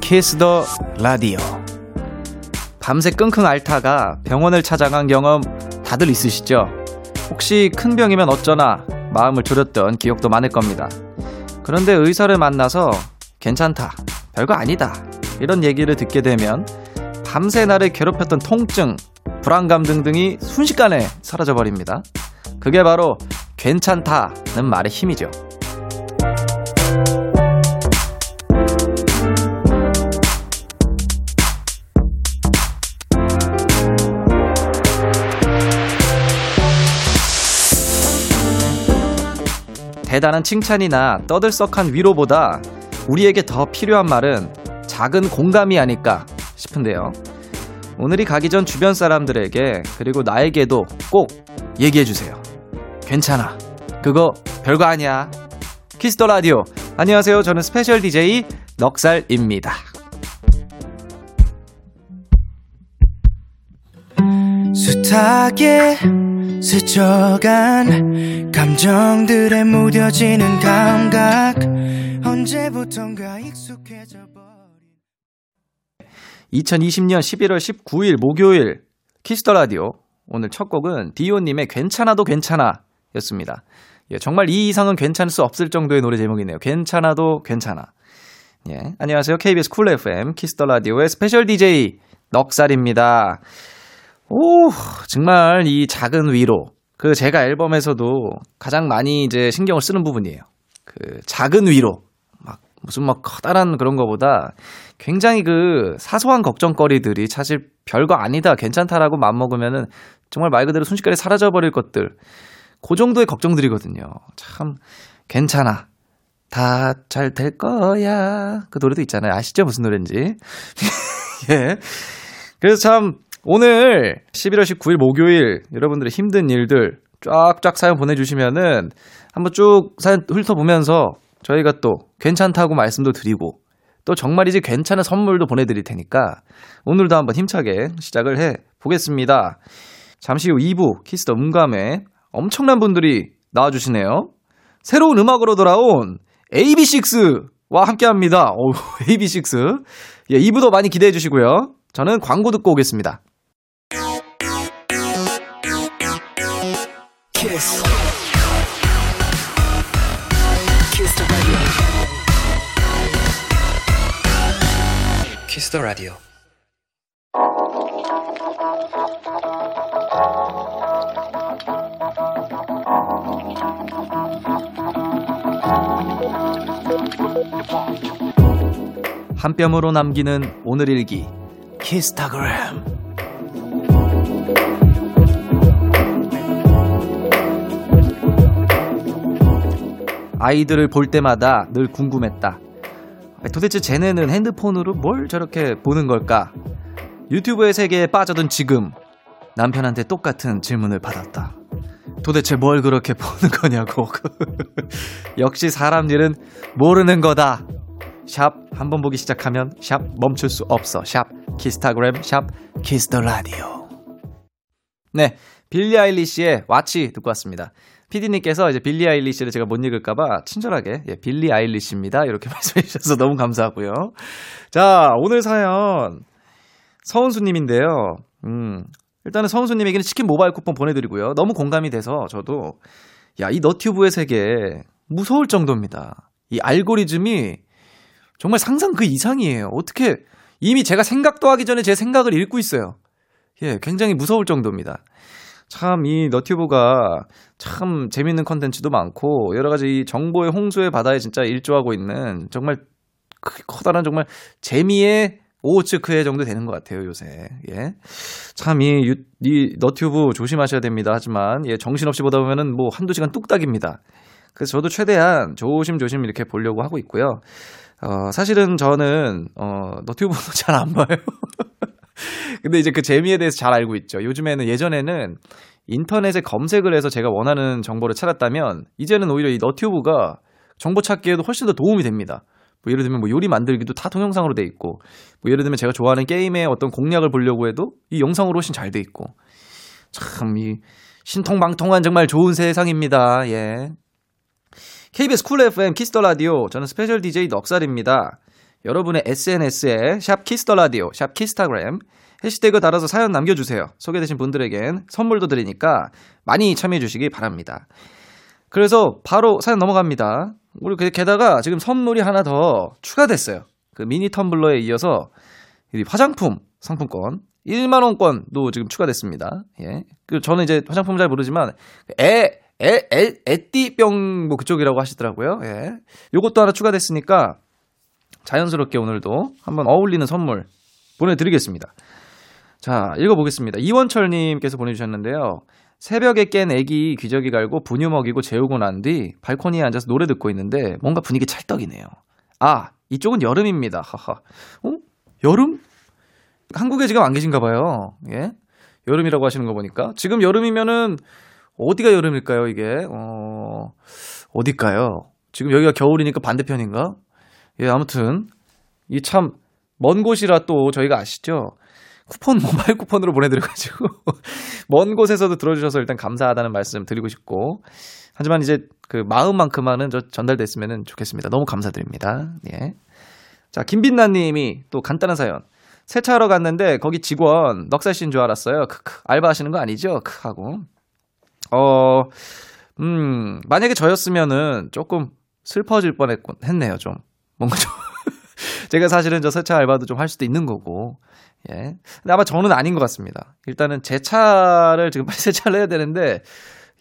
Kiss the Radio. 밤새 끙끙 앓다가 병원을 찾아간 경험 다들 있으시죠? 혹시 큰 병이면 어쩌나 마음을 졸였던 기억도 많을 겁니다. 그런데 의사를 만나서 괜찮다, 별거 아니다 이런 얘기를 듣게 되면 밤새 나를 괴롭혔던 통증, 불안감 등등이 순식간에 사라져버립니다. 그게 바로 괜찮다는 말의 힘이죠. 대단한 칭찬이나 떠들썩한 위로보다 우리에게 더 필요한 말은 작은 공감이 아닐까 싶은데요. 오늘이 가기 전 주변 사람들에게 그리고 나에게도 꼭 얘기해주세요. 괜찮아. 그거 별거 아니야. 키스 더 라디오. 안녕하세요. 저는 스페셜 DJ 넉살입니다. 2타겟 스쳐간 감정들에 무뎌지는 감각 언제부턴가 익숙해져버린 2020년 11월 19일 목요일 키스 더 라디오 오늘 첫 곡은 디오님의 괜찮아도 괜찮아 였습니다. 예, 정말 이 이상은 괜찮을 수 없을 정도의 노래 제목이네요. 괜찮아도 괜찮아. 예, 안녕하세요. KBS 쿨 FM 키스 더 라디오의 스페셜 DJ 넉살입니다. 오, 정말 이 작은 위로. 그 제가 앨범에서도 가장 많이 이제 신경을 쓰는 부분이에요. 그 작은 위로. 막 무슨 막 커다란 그런 거보다 굉장히 그 사소한 걱정거리들이 사실 별거 아니다, 괜찮다라고 마음먹으면은 정말 말 그대로 순식간에 사라져버릴 것들. 그 정도의 걱정들이거든요. 참, 괜찮아. 다 잘 될 거야. 그 노래도 있잖아요. 아시죠? 무슨 노래인지. 예. 그래서 참, 오늘 11월 19일 목요일 여러분들의 힘든 일들 쫙쫙 사연 보내주시면은 한번 쭉 사연 훑어보면서 저희가 또 괜찮다고 말씀도 드리고 또 정말이지 괜찮은 선물도 보내드릴 테니까 오늘도 한번 힘차게 시작을 해보겠습니다. 잠시 후 2부 키스 더 음감에 엄청난 분들이 나와주시네요. 새로운 음악으로 돌아온 AB6IX와 함께합니다. 오, AB6IX. 예, 2부도 많이 기대해 주시고요. 저는 광고 듣고 오겠습니다. Kiss. Kiss the radio. Kiss the radio. 한 뼘으로 남기는 오늘 일기. 키스타그램. 아이들을 볼 때마다 늘 궁금했다. 도대체 쟤네는 핸드폰으로 뭘 저렇게 보는 걸까? 유튜브의 세계에 빠져든 지금 남편한테 똑같은 질문을 받았다. 도대체 뭘 그렇게 보는 거냐고. 역시 사람 일은 모르는 거다. 샵 한번 보기 시작하면 샵 멈출 수 없어. 샵 키스타그램 샵 키스 더 라디오. 네, 빌리 아일리시의 왓치 듣고 왔습니다. PD님께서 이제 빌리 아일리시를 제가 못 읽을까봐 친절하게, 예, 빌리 아일리시입니다. 이렇게 말씀해 주셔서 너무 감사하고요. 자, 오늘 사연, 서은수님인데요. 일단은 서은수님에게는 치킨 모바일 쿠폰 보내드리고요. 너무 공감이 돼서 저도, 야, 이 너튜브의 세계 무서울 정도입니다. 이 알고리즘이 정말 상상 그 이상이에요. 어떻게, 이미 제가 생각도 하기 전에 제 생각을 읽고 있어요. 예, 굉장히 무서울 정도입니다. 참, 이 너튜브가 참 재밌는 컨텐츠도 많고, 여러 가지 정보의 홍수의 바다에 진짜 일조하고 있는 정말 커다란 정말 재미의 오호츠크해 정도 되는 것 같아요, 요새. 예. 참, 이 너튜브 조심하셔야 됩니다. 하지만, 예, 정신없이 보다 보면은 뭐 한두 시간 뚝딱입니다. 그래서 저도 최대한 조심조심 이렇게 보려고 하고 있고요. 사실은 저는, 너튜브도 잘 안 봐요. 근데 이제 그 재미에 대해서 잘 알고 있죠. 요즘에는 예전에는 인터넷에 검색을 해서 제가 원하는 정보를 찾았다면 이제는 오히려 이 너튜브가 정보 찾기에도 훨씬 더 도움이 됩니다. 뭐 예를 들면 뭐 요리 만들기도 다 동영상으로 돼 있고 뭐 예를 들면 제가 좋아하는 게임의 어떤 공략을 보려고 해도 이 영상으로 훨씬 잘 돼 있고 참 이 신통방통한 정말 좋은 세상입니다. 예. KBS 쿨 FM 키스 더 라디오, 저는 스페셜 DJ 넉살입니다. 여러분의 SNS에 샵 키스 더 라디오, 샵 키스타그램 해시태그 달아서 사연 남겨주세요. 소개되신 분들에겐 선물도 드리니까 많이 참여해주시기 바랍니다. 그래서 바로 사연 넘어갑니다. 우리 게다가 지금 선물이 하나 더 추가됐어요. 그 미니 텀블러에 이어서 화장품 상품권 10,000원권도 지금 추가됐습니다. 예. 그 저는 이제 화장품 잘 모르지만 에띠병 뭐 그쪽이라고 하시더라고요. 예. 요것도 하나 추가됐으니까 자연스럽게 오늘도 한번 어울리는 선물 보내드리겠습니다. 자, 읽어보겠습니다. 이원철님께서 보내주셨는데요. 새벽에 깬 애기 기저귀 갈고 분유 먹이고 재우고 난 뒤 발코니에 앉아서 노래 듣고 있는데 뭔가 분위기 찰떡이네요. 아, 이쪽은 여름입니다. 하하. 여름? 한국에 지금 안 계신가 봐요. 예? 여름이라고 하시는 거 보니까. 지금 여름이면은 어디가 여름일까요, 이게? 어딜까요? 지금 여기가 겨울이니까 반대편인가? 예, 아무튼 이 참 먼 곳이라 또 저희가 아시죠? 쿠폰, 모바일 쿠폰으로 보내드려가지고 먼 곳에서도 들어주셔서 일단 감사하다는 말씀 드리고 싶고, 하지만 이제 그 마음만큼만은 전달됐으면 좋겠습니다. 너무 감사드립니다. 예. 자, 김빛나님이 또 간단한 사연. 세차하러 갔는데 거기 직원 넉살씨인 줄 알았어요. 크크. 알바하시는 거 아니죠? 크 하고. 만약에 저였으면은 조금 슬퍼질 뻔했군 했네요. 좀 뭔가 좀 제가 사실은 저 세차 알바도 좀 할 수도 있는 거고. 예. 근데 아마 저는 아닌 것 같습니다. 일단은 제 차를 지금 빨리 세차를 해야 되는데,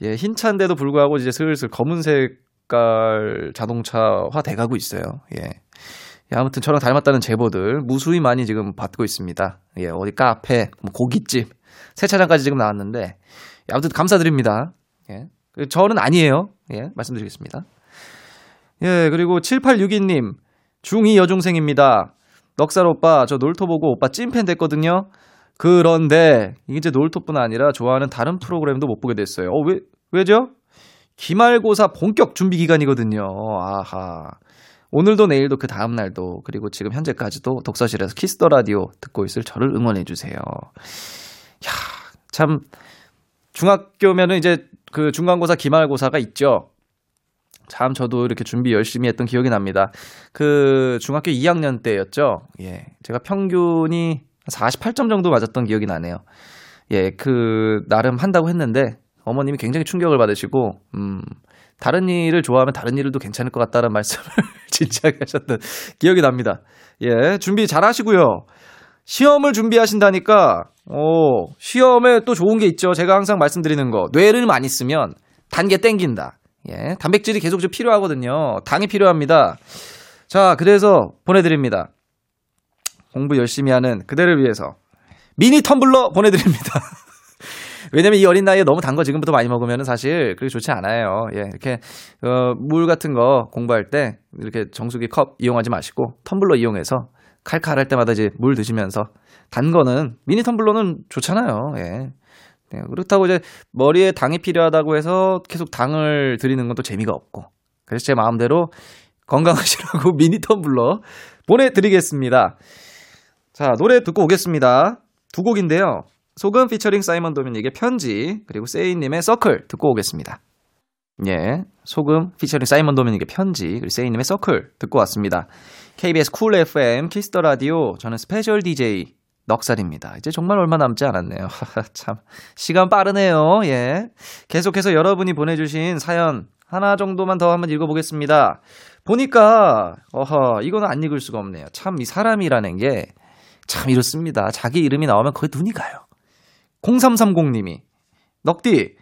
예, 흰 차인데도 불구하고 이제 슬슬 검은 색깔 자동차화 돼가고 있어요. 예. 예, 아무튼 저랑 닮았다는 제보들 무수히 많이 지금 받고 있습니다. 예, 어디 카페, 뭐 고깃집, 세차장까지 지금 나왔는데, 예, 아무튼 감사드립니다. 예. 저는 아니에요. 예, 말씀드리겠습니다. 예, 그리고 7862님, 중2 여중생입니다. 넉살 오빠, 저 놀토 보고 오빠 찐팬 됐거든요. 그런데 이제 놀토뿐 아니라 좋아하는 다른 프로그램도 못 보게 됐어요. 왜죠? 기말고사 본격 준비 기간이거든요. 아하. 오늘도 내일도 그 다음 날도 그리고 지금 현재까지도 독서실에서 키스 더 라디오 듣고 있을 저를 응원해 주세요. 야, 참 중학교면은 이제 그 중간고사, 기말고사가 있죠. 참 저도 이렇게 준비 열심히 했던 기억이 납니다. 그 중학교 2학년 때였죠. 예, 제가 평균이 48점 정도 맞았던 기억이 나네요. 예, 그 나름 한다고 했는데 어머님이 굉장히 충격을 받으시고 다른 일을 좋아하면 다른 일도 괜찮을 것 같다는 말씀을 진지하게 하셨던 기억이 납니다. 예, 준비 잘 하시고요. 시험을 준비하신다니까 시험에 또 좋은 게 있죠. 제가 항상 말씀드리는 거, 뇌를 많이 쓰면 단계 땡긴다. 예, 단백질이 계속 좀 필요하거든요. 당이 필요합니다. 자, 그래서 보내드립니다. 공부 열심히 하는 그대를 위해서 미니 텀블러 보내드립니다. 왜냐면 이 어린 나이에 너무 단 거 지금부터 많이 먹으면 사실 그렇게 좋지 않아요. 예, 이렇게 물 같은 거 공부할 때 이렇게 정수기 컵 이용하지 마시고 텀블러 이용해서 칼칼할 때마다 이제 물 드시면서, 단 거는 미니 텀블러는 좋잖아요. 예. 네, 그렇다고 이제 머리에 당이 필요하다고 해서 계속 당을 드리는 건 또 재미가 없고, 그래서 제 마음대로 건강하시라고 미니 텀블러 보내드리겠습니다. 자, 노래 듣고 오겠습니다. 두 곡인데요. 소금 피처링 사이먼 도미닉의 편지, 그리고 세이님의 서클 듣고 오겠습니다. 예, 소금 피처링 사이먼 도미닉의 편지, 그리고 세이님의 서클 듣고 왔습니다. KBS 쿨 FM 키스 더 라디오, 저는 스페셜 DJ 넉살입니다. 이제 정말 얼마 남지 않았네요. 참 시간 빠르네요. 예, 계속해서 여러분이 보내주신 사연 하나 정도만 더 한번 읽어보겠습니다. 보니까 이거는 안 읽을 수가 없네요. 참 이 사람이라는 게 참 이렇습니다. 자기 이름이 나오면 거의 눈이 가요. 0330님이 넉디,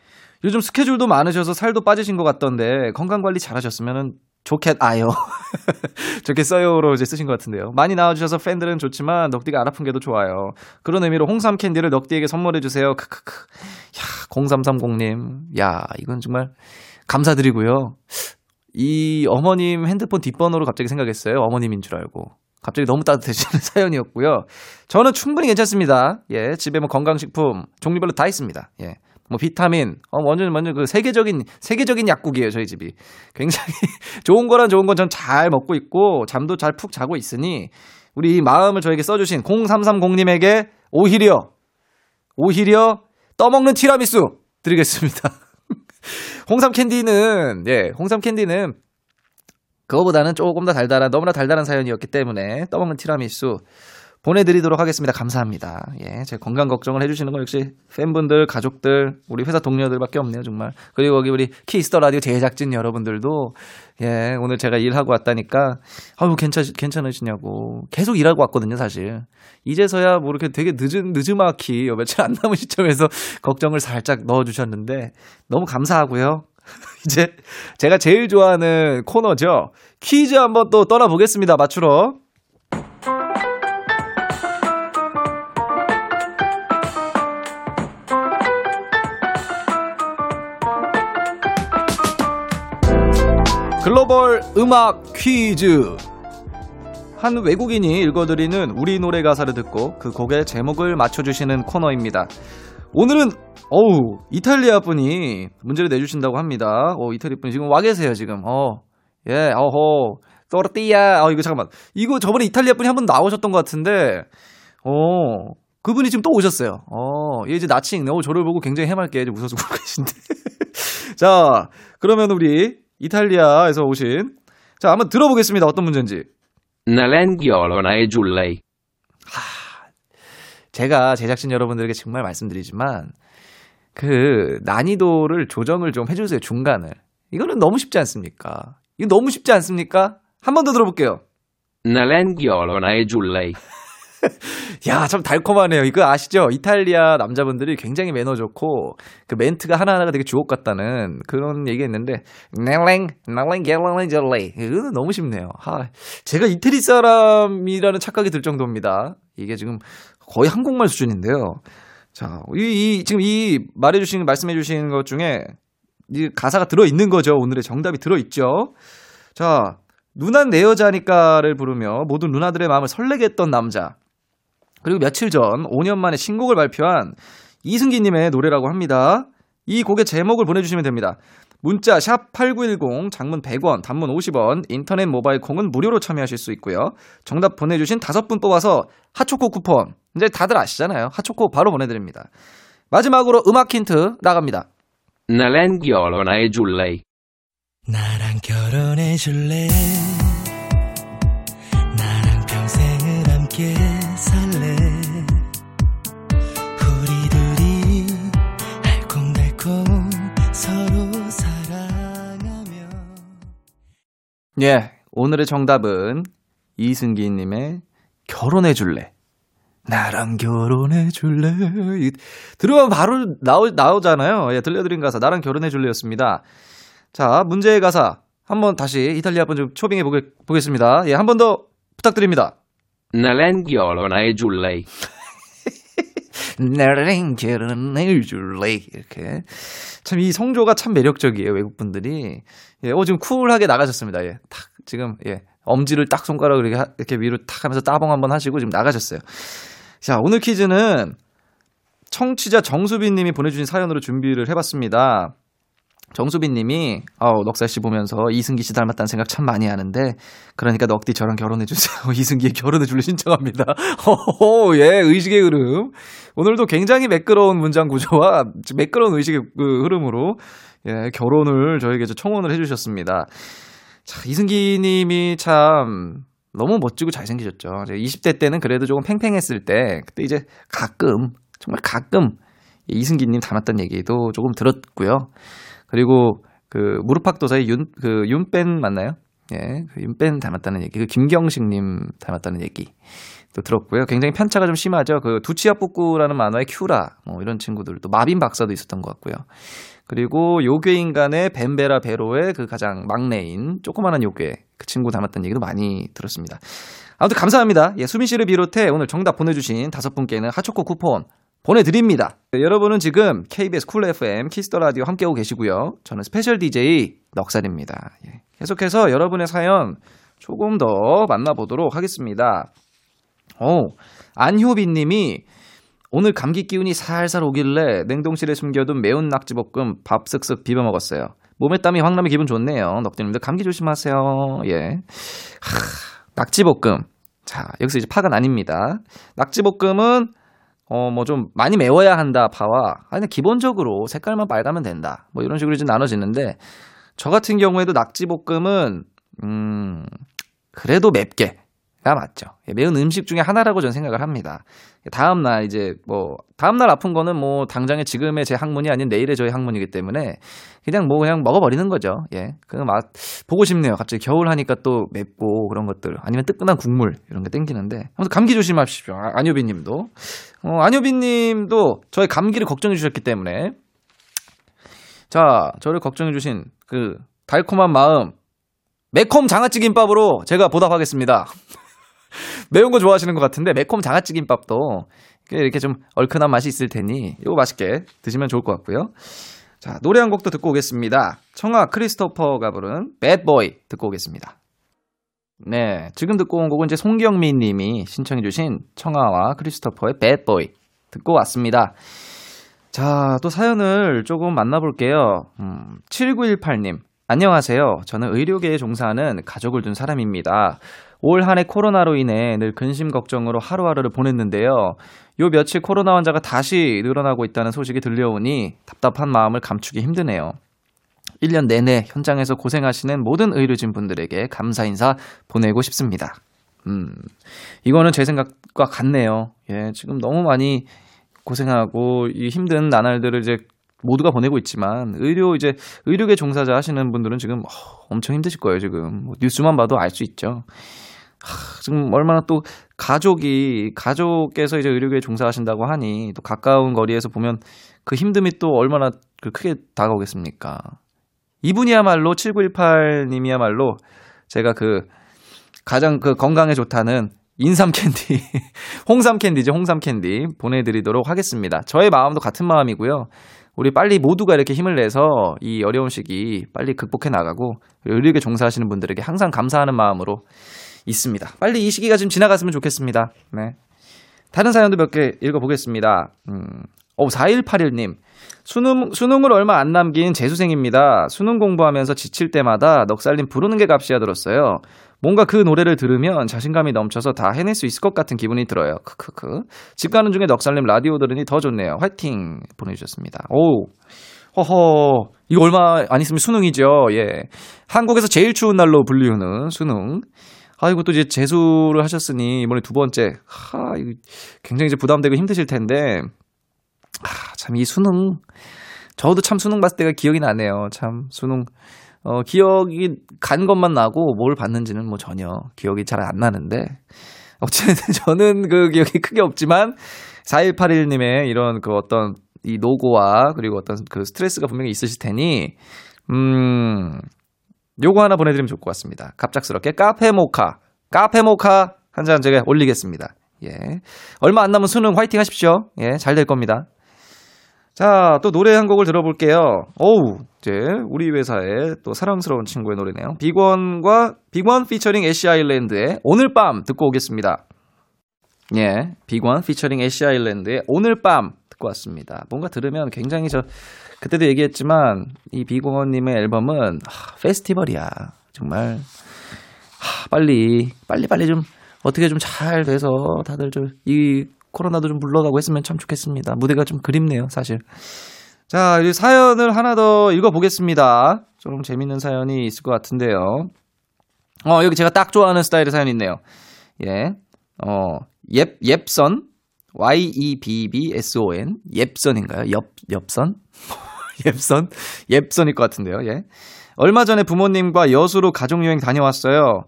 요즘 스케줄도 많으셔서 살도 빠지신 것 같던데 건강관리 잘하셨으면 좋겠아요. 좋겠어요로 이제 쓰신 것 같은데요. 많이 나와주셔서 팬들은 좋지만 넉디가 안 아픈 게 더 좋아요. 그런 의미로 홍삼 캔디를 넉디에게 선물해주세요. 크크크. 야, 0330님, 야, 이건 정말 감사드리고요. 이 어머님 핸드폰 뒷번호로 갑자기 생각했어요. 어머님인 줄 알고. 갑자기 너무 따뜻해지는 사연이었고요. 저는 충분히 괜찮습니다. 예, 집에 뭐 건강식품 종류별로 다 있습니다. 예, 뭐 비타민, 완전 그 세계적인 약국이에요, 저희 집이. 굉장히 좋은 거란 좋은 건 전 잘 먹고 있고 잠도 잘 푹 자고 있으니, 우리 마음을 저에게 써주신 0330님에게 오히려 떠먹는 티라미수 드리겠습니다. 홍삼캔디는, 예, 홍삼캔디는 그거보다는 조금 더 달달한, 너무나 달달한 사연이었기 때문에 떠먹는 티라미수 보내드리도록 하겠습니다. 감사합니다. 예, 제 건강 걱정을 해주시는 건 역시 팬분들, 가족들, 우리 회사 동료들밖에 없네요, 정말. 그리고 여기 우리 키스 더 라디오 제작진 여러분들도, 예, 오늘 제가 일하고 왔다니까, 아유, 괜찮으시냐고. 계속 일하고 왔거든요, 사실. 이제서야 뭐 이렇게 되게 늦음막히 며칠 안 남은 시점에서 걱정을 살짝 넣어주셨는데, 너무 감사하고요. 이제 제가 제일 좋아하는 코너죠. 퀴즈 한번 또 떠나보겠습니다, 맞추러. 글로벌 음악 퀴즈. 한 외국인이 읽어드리는 우리 노래 가사를 듣고 그 곡의 제목을 맞춰주시는 코너입니다. 오늘은 이탈리아 분이 문제를 내주신다고 합니다. 이탈리아 분이 지금 와 계세요, 지금. 예, 어허, 또르띠야. 이거 잠깐만. 이거 저번에 이탈리아 분이 한 번 나오셨던 것 같은데, 그분이 지금 또 오셨어요. 얘 이제 나칭. 저를 보고 굉장히 해맑게 웃어주고 계신데. 자, 그러면 우리 이탈리아에서 오신, 자, 한번 들어보겠습니다. 어떤 문제인지. 나렌기올로나의 줄레이. 제가 제작진 여러분들에게 정말 말씀드리지만 그 난이도를 조정을 좀 해주세요, 중간을. 이거는 너무 쉽지 않습니까? 이거 너무 쉽지 않습니까? 한 번 더 들어볼게요. 나렌기올로나의 줄레이. 야, 참 달콤하네요. 이거 아시죠? 이탈리아 남자분들이 굉장히 매너 좋고 그 멘트가 하나하나가 되게 주옥 같다는 그런 얘기 했는데, 렐랭 겔랭 젤레이. 이거는 너무 쉽네요. 제가 이태리 사람이라는 착각이 들 정도입니다. 이게 지금 거의 한국말 수준인데요. 자, 지금 이 말해주신, 말씀해주신 것 중에 이 가사가 들어있는 거죠. 오늘의 정답이 들어있죠. 자, 누난 내 여자니까를 부르며 모든 누나들의 마음을 설레게 했던 남자. 그리고 며칠 전 5년 만에 신곡을 발표한 이승기님의 노래라고 합니다. 이 곡의 제목을 보내주시면 됩니다. 문자 샵 8910, 장문 100원, 단문 50원, 인터넷 모바일 콩은 무료로 참여하실 수 있고요. 정답 보내주신 5분 뽑아서 핫초코 쿠폰, 이제 다들 아시잖아요. 핫초코 바로 보내드립니다. 마지막으로 음악 힌트 나갑니다. 나랑 결혼해 줄래? 나랑 결혼해 줄래? 나랑 평생을 함께 살래? 우리 둘이 알콩달콩 서로 사랑하며. 예, 오늘의 정답은 이승기님의 결혼해 줄래? 나랑 결혼해 줄래? 들으면 바로 나오잖아요. 예, 들려드린 가사 나랑 결혼해 줄래였습니다. 자, 문제의 가사 한번 다시 이탈리아 분 좀 초빙해 보겠습니다. 예, 한 번 더 부탁드립니다. 나랑 결혼해 줄래? 나랑 결혼해 줄래? 이렇게. 참 이 성조가 참 매력적이에요, 외국 분들이. 예, 지금 쿨하게 나가셨습니다. 예, 딱 지금, 예, 엄지를 딱 손가락으로 이렇게 위로 탁 하면서 따봉 한번 하시고 지금 나가셨어요. 자, 오늘 퀴즈는 청취자 정수빈 님이 보내주신 사연으로 준비를 해봤습니다. 정수빈 님이, 넉살 씨 보면서 이승기 씨 닮았다는 생각 참 많이 하는데, 그러니까 넉디 저랑 결혼해주세요. 이승기에 결혼해줄래 신청합니다. 예, 의식의 흐름. 오늘도 굉장히 매끄러운 문장 구조와 매끄러운 의식의 흐름으로, 예, 결혼을 저에게 청혼을 해주셨습니다. 자, 이승기 님이 참 너무 멋지고 잘생기셨죠. 20대 때는 그래도 조금 팽팽했을 때, 그때 이제 가끔, 정말 가끔 이승기 님 닮았던 얘기도 조금 들었고요. 그리고 그 무릎팍도사의 윤뺀 맞나요? 예, 그 윤뺀 닮았다는 얘기, 그 김경식 님 닮았다는 얘기 또 들었고요. 굉장히 편차가 좀 심하죠. 그 두치아뿌꾸라는 만화의 큐라, 뭐 이런 친구들, 또 마빈 박사도 있었던 것 같고요. 그리고 요괴인간의 벤베라 베로의 그 가장 막내인 조그만한 요괴, 그 친구 닮았던 얘기도 많이 들었습니다. 아무튼 감사합니다. 예, 수민 씨를 비롯해 오늘 정답 보내주신 5분께는 핫초코 쿠폰 보내드립니다. 네, 여러분은 지금 KBS 쿨 FM 키스 더 라디오 함께하고 계시고요. 저는 스페셜 DJ 넉살입니다. 예, 계속해서 여러분의 사연 조금 더 만나보도록 하겠습니다. 안효빈 님이 오늘 감기 기운이 살살 오길래 냉동실에 숨겨둔 매운 낙지볶음 밥 쓱쓱 비벼 먹었어요. 몸에 땀이 확 나면 기분 좋네요. 넉디님들 감기 조심하세요. 예. 낙지볶음. 자, 여기서 이제 파가 나뉩니다. 낙지볶음은 뭐 좀 많이 메워야 한다 파와 아니 기본적으로 색깔만 빨가면 된다 뭐 이런 식으로 이제 나눠지는데 저 같은 경우에도 낙지볶음은 그래도 맵게가 맞죠. 매운 음식 중에 하나라고 저는 생각을 합니다. 다음날 이제 뭐 다음날 아픈 거는 뭐 당장의 지금의 제 항문이 아닌 내일의 저의 항문이기 때문에 그냥 먹어버리는 거죠. 예, 그냥 맛 보고 싶네요. 갑자기 겨울 하니까 또 맵고 그런 것들 아니면 뜨끈한 국물 이런 게 땡기는데 아무튼 감기 조심하십시오. 안효빈님도 안효빈님도 저의 감기를 걱정해 주셨기 때문에 자 저를 걱정해 주신 그 달콤한 마음 매콤 장아찌김밥으로 제가 보답하겠습니다. 매운 거 좋아하시는 것 같은데 매콤 장아찌김밥도 이렇게 좀 얼큰한 맛이 있을 테니 이거 맛있게 드시면 좋을 것 같고요. 자 노래 한 곡도 듣고 오겠습니다. 청아 크리스토퍼가 부른 Bad Boy 듣고 오겠습니다. 네 지금 듣고 온 곡은 이제 송경미 님이 신청해 주신 청아와 크리스토퍼의 Bad Boy 듣고 왔습니다. 자 또 사연을 조금 만나볼게요. 7918님 안녕하세요. 저는 의료계에 종사하는 가족을 둔 사람입니다. 올 한 해 코로나로 인해 늘 근심 걱정으로 하루하루를 보냈는데요. 요 며칠 코로나 환자가 다시 늘어나고 있다는 소식이 들려오니 답답한 마음을 감추기 힘드네요. 1년 내내 현장에서 고생하시는 모든 의료진 분들에게 감사 인사 보내고 싶습니다. 이거는 제 생각과 같네요. 예, 지금 너무 많이 고생하고 이 힘든 나날들을 이제 모두가 보내고 있지만 의료계 종사자 하시는 분들은 지금 엄청 힘드실 거예요. 지금 뉴스만 봐도 알 수 있죠. 지금 얼마나 또 가족께서 이제 의료계 종사하신다고 하니 또 가까운 거리에서 보면 그 힘듦이 또 얼마나 크게 다가오겠습니까? 이분이야말로 7918님이야말로 제가 그 가장 그 건강에 좋다는 인삼캔디, 홍삼캔디죠. 홍삼캔디 보내드리도록 하겠습니다. 저의 마음도 같은 마음이고요. 우리 빨리 모두가 이렇게 힘을 내서 이 어려운 시기 빨리 극복해 나가고 의료계 종사하시는 분들에게 항상 감사하는 마음으로 있습니다. 빨리 이 시기가 좀 지나갔으면 좋겠습니다. 네. 다른 사연도 몇 개 읽어보겠습니다. 4181님. 수능을 얼마 안 남긴 재수생입니다. 수능 공부하면서 지칠 때마다 넉살님 부르는 게 값이야 들었어요. 뭔가 그 노래를 들으면 자신감이 넘쳐서 다 해낼 수 있을 것 같은 기분이 들어요. 크크크. 집 가는 중에 넉살님 라디오 들으니 더 좋네요. 화이팅 보내주셨습니다. 오, 허허. 이거 얼마 안 있으면 수능이죠. 예. 한국에서 제일 추운 날로 불리우는 수능. 아이고 또 이제 재수를 하셨으니 이번에 두 번째. 굉장히 이제 부담되고 힘드실 텐데. 참 이 수능. 저도 참 수능 봤을 때가 기억이 나네요. 참 수능. 기억이 간 것만 나고 뭘 봤는지는 뭐 전혀 기억이 잘 안 나는데 어쨌든 저는 그 기억이 크게 없지만 4181님의 이런 그 어떤 이 노고와 그리고 어떤 그 스트레스가 분명히 있으실 테니 요거 하나 보내드리면 좋을 것 같습니다. 갑작스럽게 카페모카 한 잔 제가 올리겠습니다. 예, 얼마 안 남은 수능 화이팅 하십시오. 예, 잘 될 겁니다. 자, 또 노래 한 곡을 들어볼게요. 이제 우리 회사의 또 사랑스러운 친구의 노래네요. 빅원 피처링 애쉬 아일랜드의 오늘 밤 듣고 오겠습니다. 예, 빅원 피처링 애쉬 아일랜드의 오늘 밤 듣고 왔습니다. 뭔가 들으면 굉장히 저 그때도 얘기했지만 이 빅원님의 앨범은 페스티벌이야. 정말 빨리 좀 어떻게 좀 잘 돼서 다들 좀 이 코로나도 좀 물러가고 했으면 참 좋겠습니다. 무대가 좀 그립네요, 사실. 자, 이제 사연을 하나 더 읽어보겠습니다. 좀 재밌는 사연이 있을 것 같은데요. 여기 제가 딱 좋아하는 스타일의 사연이 있네요. 예, 옙선 YEBBSON 옙선인가요? 엽선? 옙선일 것 같은데요. 예. 얼마 전에 부모님과 여수로 가족여행 다녀왔어요.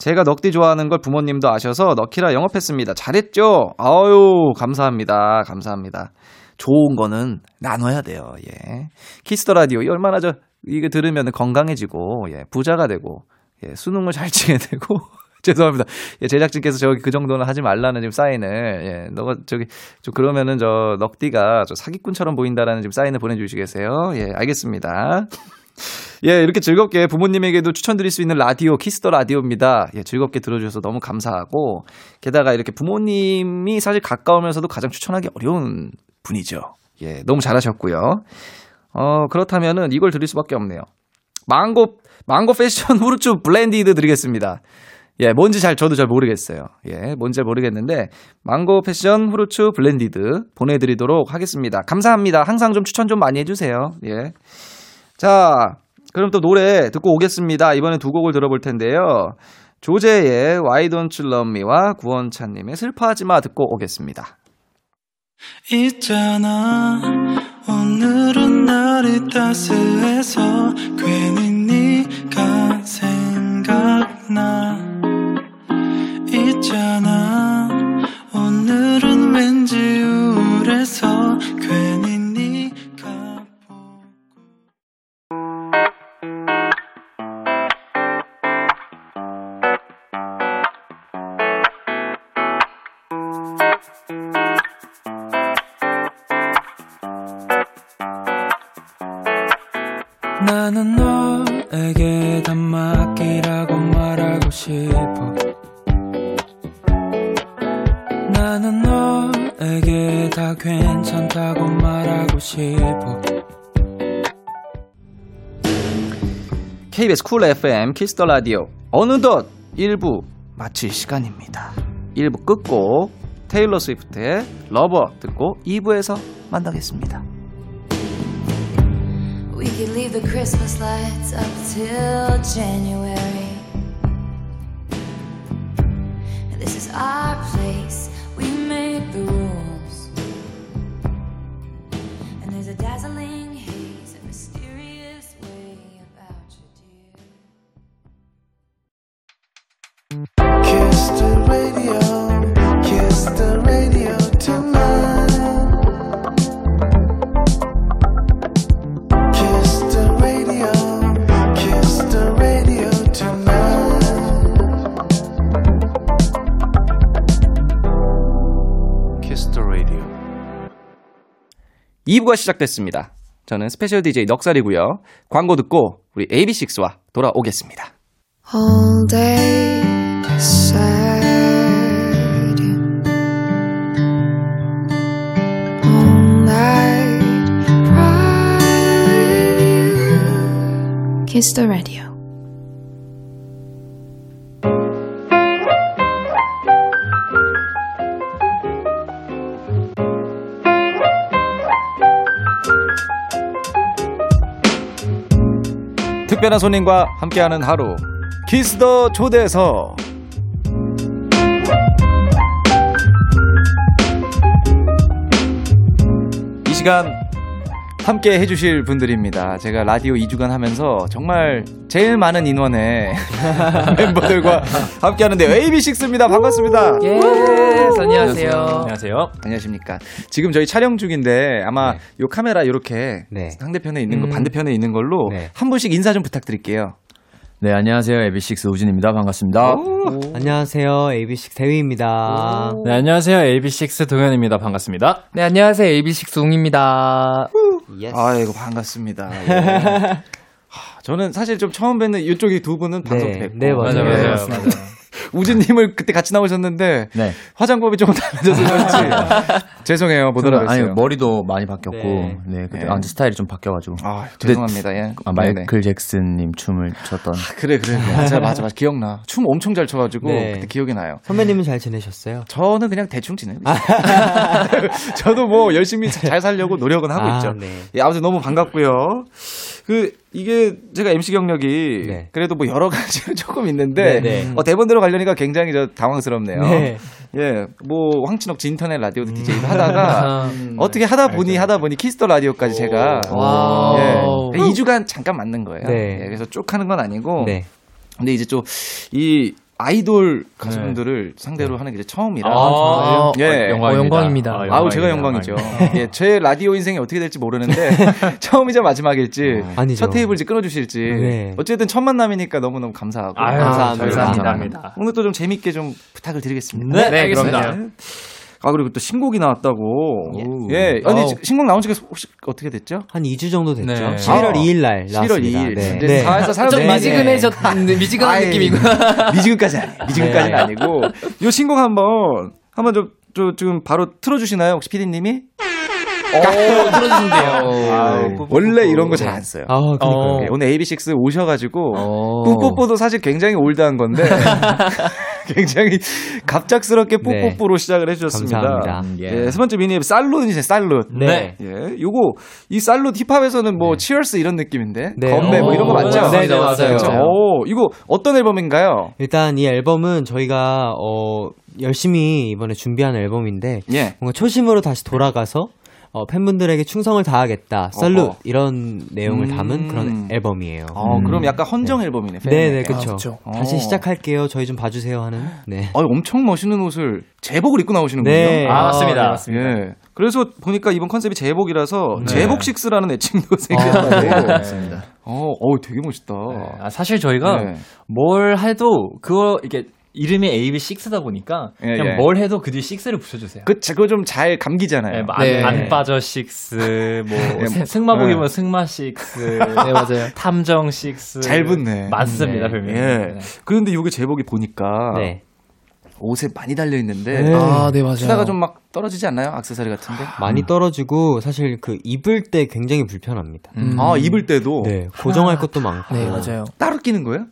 제가 넉디 좋아하는 걸 부모님도 아셔서 넉키라 영업했습니다. 잘했죠? 아유, 감사합니다. 좋은 거는 나눠야 돼요. 예. 키스 더 라디오. 얼마나 이거 들으면 건강해지고, 예, 부자가 되고, 예, 수능을 잘 치게 되고. 죄송합니다. 예, 제작진께서 저기 그 정도는 하지 말라는 지금 사인을, 예, 너가 저기, 좀 그러면은 넉디가 사기꾼처럼 보인다라는 지금 사인을 보내주시겠어요? 예, 알겠습니다. 예, 이렇게 즐겁게 부모님에게도 추천드릴 수 있는 라디오 키스 더 라디오입니다. 예, 즐겁게 들어주셔서 너무 감사하고 게다가 이렇게 부모님이 사실 가까우면서도 가장 추천하기 어려운 분이죠. 예, 너무 잘하셨고요. 그렇다면은 이걸 드릴 수밖에 없네요. 망고 패션 후르츠 블렌디드 드리겠습니다. 예, 뭔지 저도 잘 모르겠어요. 예, 뭔지 잘 모르겠는데 망고 패션 후르츠 블렌디드 보내드리도록 하겠습니다. 감사합니다. 항상 좀 추천 좀 많이 해주세요. 예, 자 그럼 또 노래 듣고 오겠습니다. 이번에 두 곡을 들어볼 텐데요. 조제의 Why Don't You Love Me와 구원찬님의 슬퍼하지마 듣고 오겠습니다. 있잖아 오늘은 날이 따스해서 괜히 네가 생각나. 있잖아 오늘은 왠지 우울해서 괜히 네가 보고. 나는 너에게 다 맡기라고 말하고 싶어. 나는 너에게 다 괜찮다고 말하고 싶어. KBS 쿨 FM 키스 더 라디오 어느덧 1부 마칠 시간입니다. 1부 끝고 테일러 스위프트의 러버 듣고 2부에서 만나겠습니다. We could leave the Christmas lights up till January. This is our place. We made the rules. And there's a dazzling haze, a mysterious way about you, dear. Kiss the radio, kiss the radio tonight. Radio. 2부가 시작됐습니다. 저는 스페셜 DJ 넉살이고요. 광고 듣고 우리 AB6IX와 돌아오겠습니다. All day sad. All night pride. Kiss the radio. 특별한 손님과 함께하는 하루 키스 더 초대석. 이 시간 함께 해주실 분들입니다. 제가 라디오 2주간 하면서 정말 제일 많은 인원의 멤버들과 함께하는데 AB6IX입니다. 반갑습니다. 예, 안녕하세요. 안녕하세요. 안녕하십니까. 지금 저희 촬영 중인데 아마 네. 요 카메라 이렇게 네. 상대편에 있는 거 반대편에 있는 걸로 네. 한 분씩 인사 좀 부탁드릴게요. 네, 안녕하세요. AB6IX 우진입니다. 반갑습니다. 오. 안녕하세요. AB6IX 대휘입니다. 네, 안녕하세요. AB6IX 동현입니다. 반갑습니다. 네, 안녕하세요. AB6IX 웅입니다. 예스. 아이고, 반갑습니다. 예. 저는 사실 좀 처음 뵙는 이쪽이 두 분은 방송 때 뵙고. 네, 맞아요. 맞아요. 네, 맞아요. 우진님을 그때 같이 나오셨는데 네. 화장법이 조금 달라져서 그런지 죄송해요. 못 알아봤어요. 아니 머리도 많이 바뀌었고 네, 네 그때 네. 완전 스타일이 좀 바뀌어가지고. 아 죄송합니다. 예. 아, 마이클 잭슨님 춤을 췄던. 아, 그래 맞아 기억나. 춤 엄청 잘 춰가지고 네. 그때 기억이 나요. 선배님은 잘 지내셨어요? 저는 그냥 대충 지내요. 저도 뭐 열심히 잘 살려고 노력은 하고 있죠. 네. 예, 아무튼 너무 반갑고요. 이게 제가 MC 경력이 네. 그래도 뭐 여러 가지 조금 있는데 대본대로 가려니까 굉장히 저 당황스럽네요. 네. 예, 뭐 황친옥 진터넷 라디오 DJ도 하다가 어떻게 하다 보니 키스 더 라디오까지 제가 예, 2주간 잠깐 맞는 거예요. 네. 예, 그래서 쭉 하는 건 아니고 네. 근데 이제 좀 이 아이돌 가수분들을 네. 상대로 하는 게 처음이라. 아, 예. 영광입니다. 아우, 제가 영광이죠. 예, 제 라디오 인생이 어떻게 될지 모르는데, 처음이자 마지막일지, 아니죠. 첫 테이블지 끊어주실지, 네. 어쨌든 첫 만남이니까 너무너무 감사하고. 아유, 감사합니다. 오늘 또 좀 재밌게 좀 부탁을 드리겠습니다. 네, 알겠습니다. 네. 아, 그리고 또 신곡이 나왔다고. 예. 아니, 신곡 나온 지가 혹시 어떻게 됐죠? 한 2주 정도 됐죠. 네. 11월 2일 날. 11월 2일. 네. 네. 좀 미지근해졌던, 미지근한 아이, 느낌이고. 미지근까지는 아니고. 요 신곡 한번 좀 지금 바로 틀어주시나요? 혹시 피디님이? 깍두고 틀어주신대요. 원래 이런 거 잘 안 써요. 아, 오늘 AB6IX 오셔가지고 뽀뽀뽀도 사실 굉장히 올드한 건데 굉장히 갑작스럽게 뽀뽀뽀로 네. 시작을 해주셨습니다. 감사합니다. 예. 예, 세 번째 미니앱 살루트이세요. 살루트. 네. 예, 요거 이 살루트 힙합에서는 뭐 네. 치얼스 이런 느낌인데 네. 건배 뭐 이런 거 맞죠? 네, 맞아요. 그렇죠? 맞아요. 오, 이거 어떤 앨범인가요? 일단 이 앨범은 저희가 열심히 이번에 준비한 앨범인데 예. 뭔가 초심으로 다시 돌아가서 팬분들에게 충성을 다하겠다, 썰루 이런 내용을 담은 그런 앨범이에요. 그럼 약간 헌정 네. 앨범이네. 네네 그렇죠. 아, 다시 시작할게요. 저희 좀 봐주세요 하는. 네. 엄청 멋있는 옷을 제복을 입고 나오시는군요. 네, 아, 맞습니다. 네, 맞습니다. 예. 그래서 보니까 이번 컨셉이 제복이라서 네. 제복식스라는 애칭도 생겼다고. 맞습니다. 되게 멋있다. 네. 사실 저희가 네. 뭘 해도 그거 이렇게. 이름이 AB6IX다 보니까 그냥 뭘 해도 그 뒤에 6를 붙여주세요. 그거 좀 잘 감기잖아요. 네. 안 빠져 6, 뭐 승마복이면 승마 6, 네, 맞아요. 탐정 6. 잘 붙네. 맞습니다, 별명. 네. 예. 네. 그런데 이게 제목이 보니까 네. 옷에 많이 달려 있는데 네. 아, 네, 맞아요. 치다가 좀 막 떨어지지 않나요? 액세서리 같은데? 많이 떨어지고 사실 그 입을 때 굉장히 불편합니다. 입을 때도 네, 고정할 것도 많고. 네, 맞아껴 따로 끼는 거예요?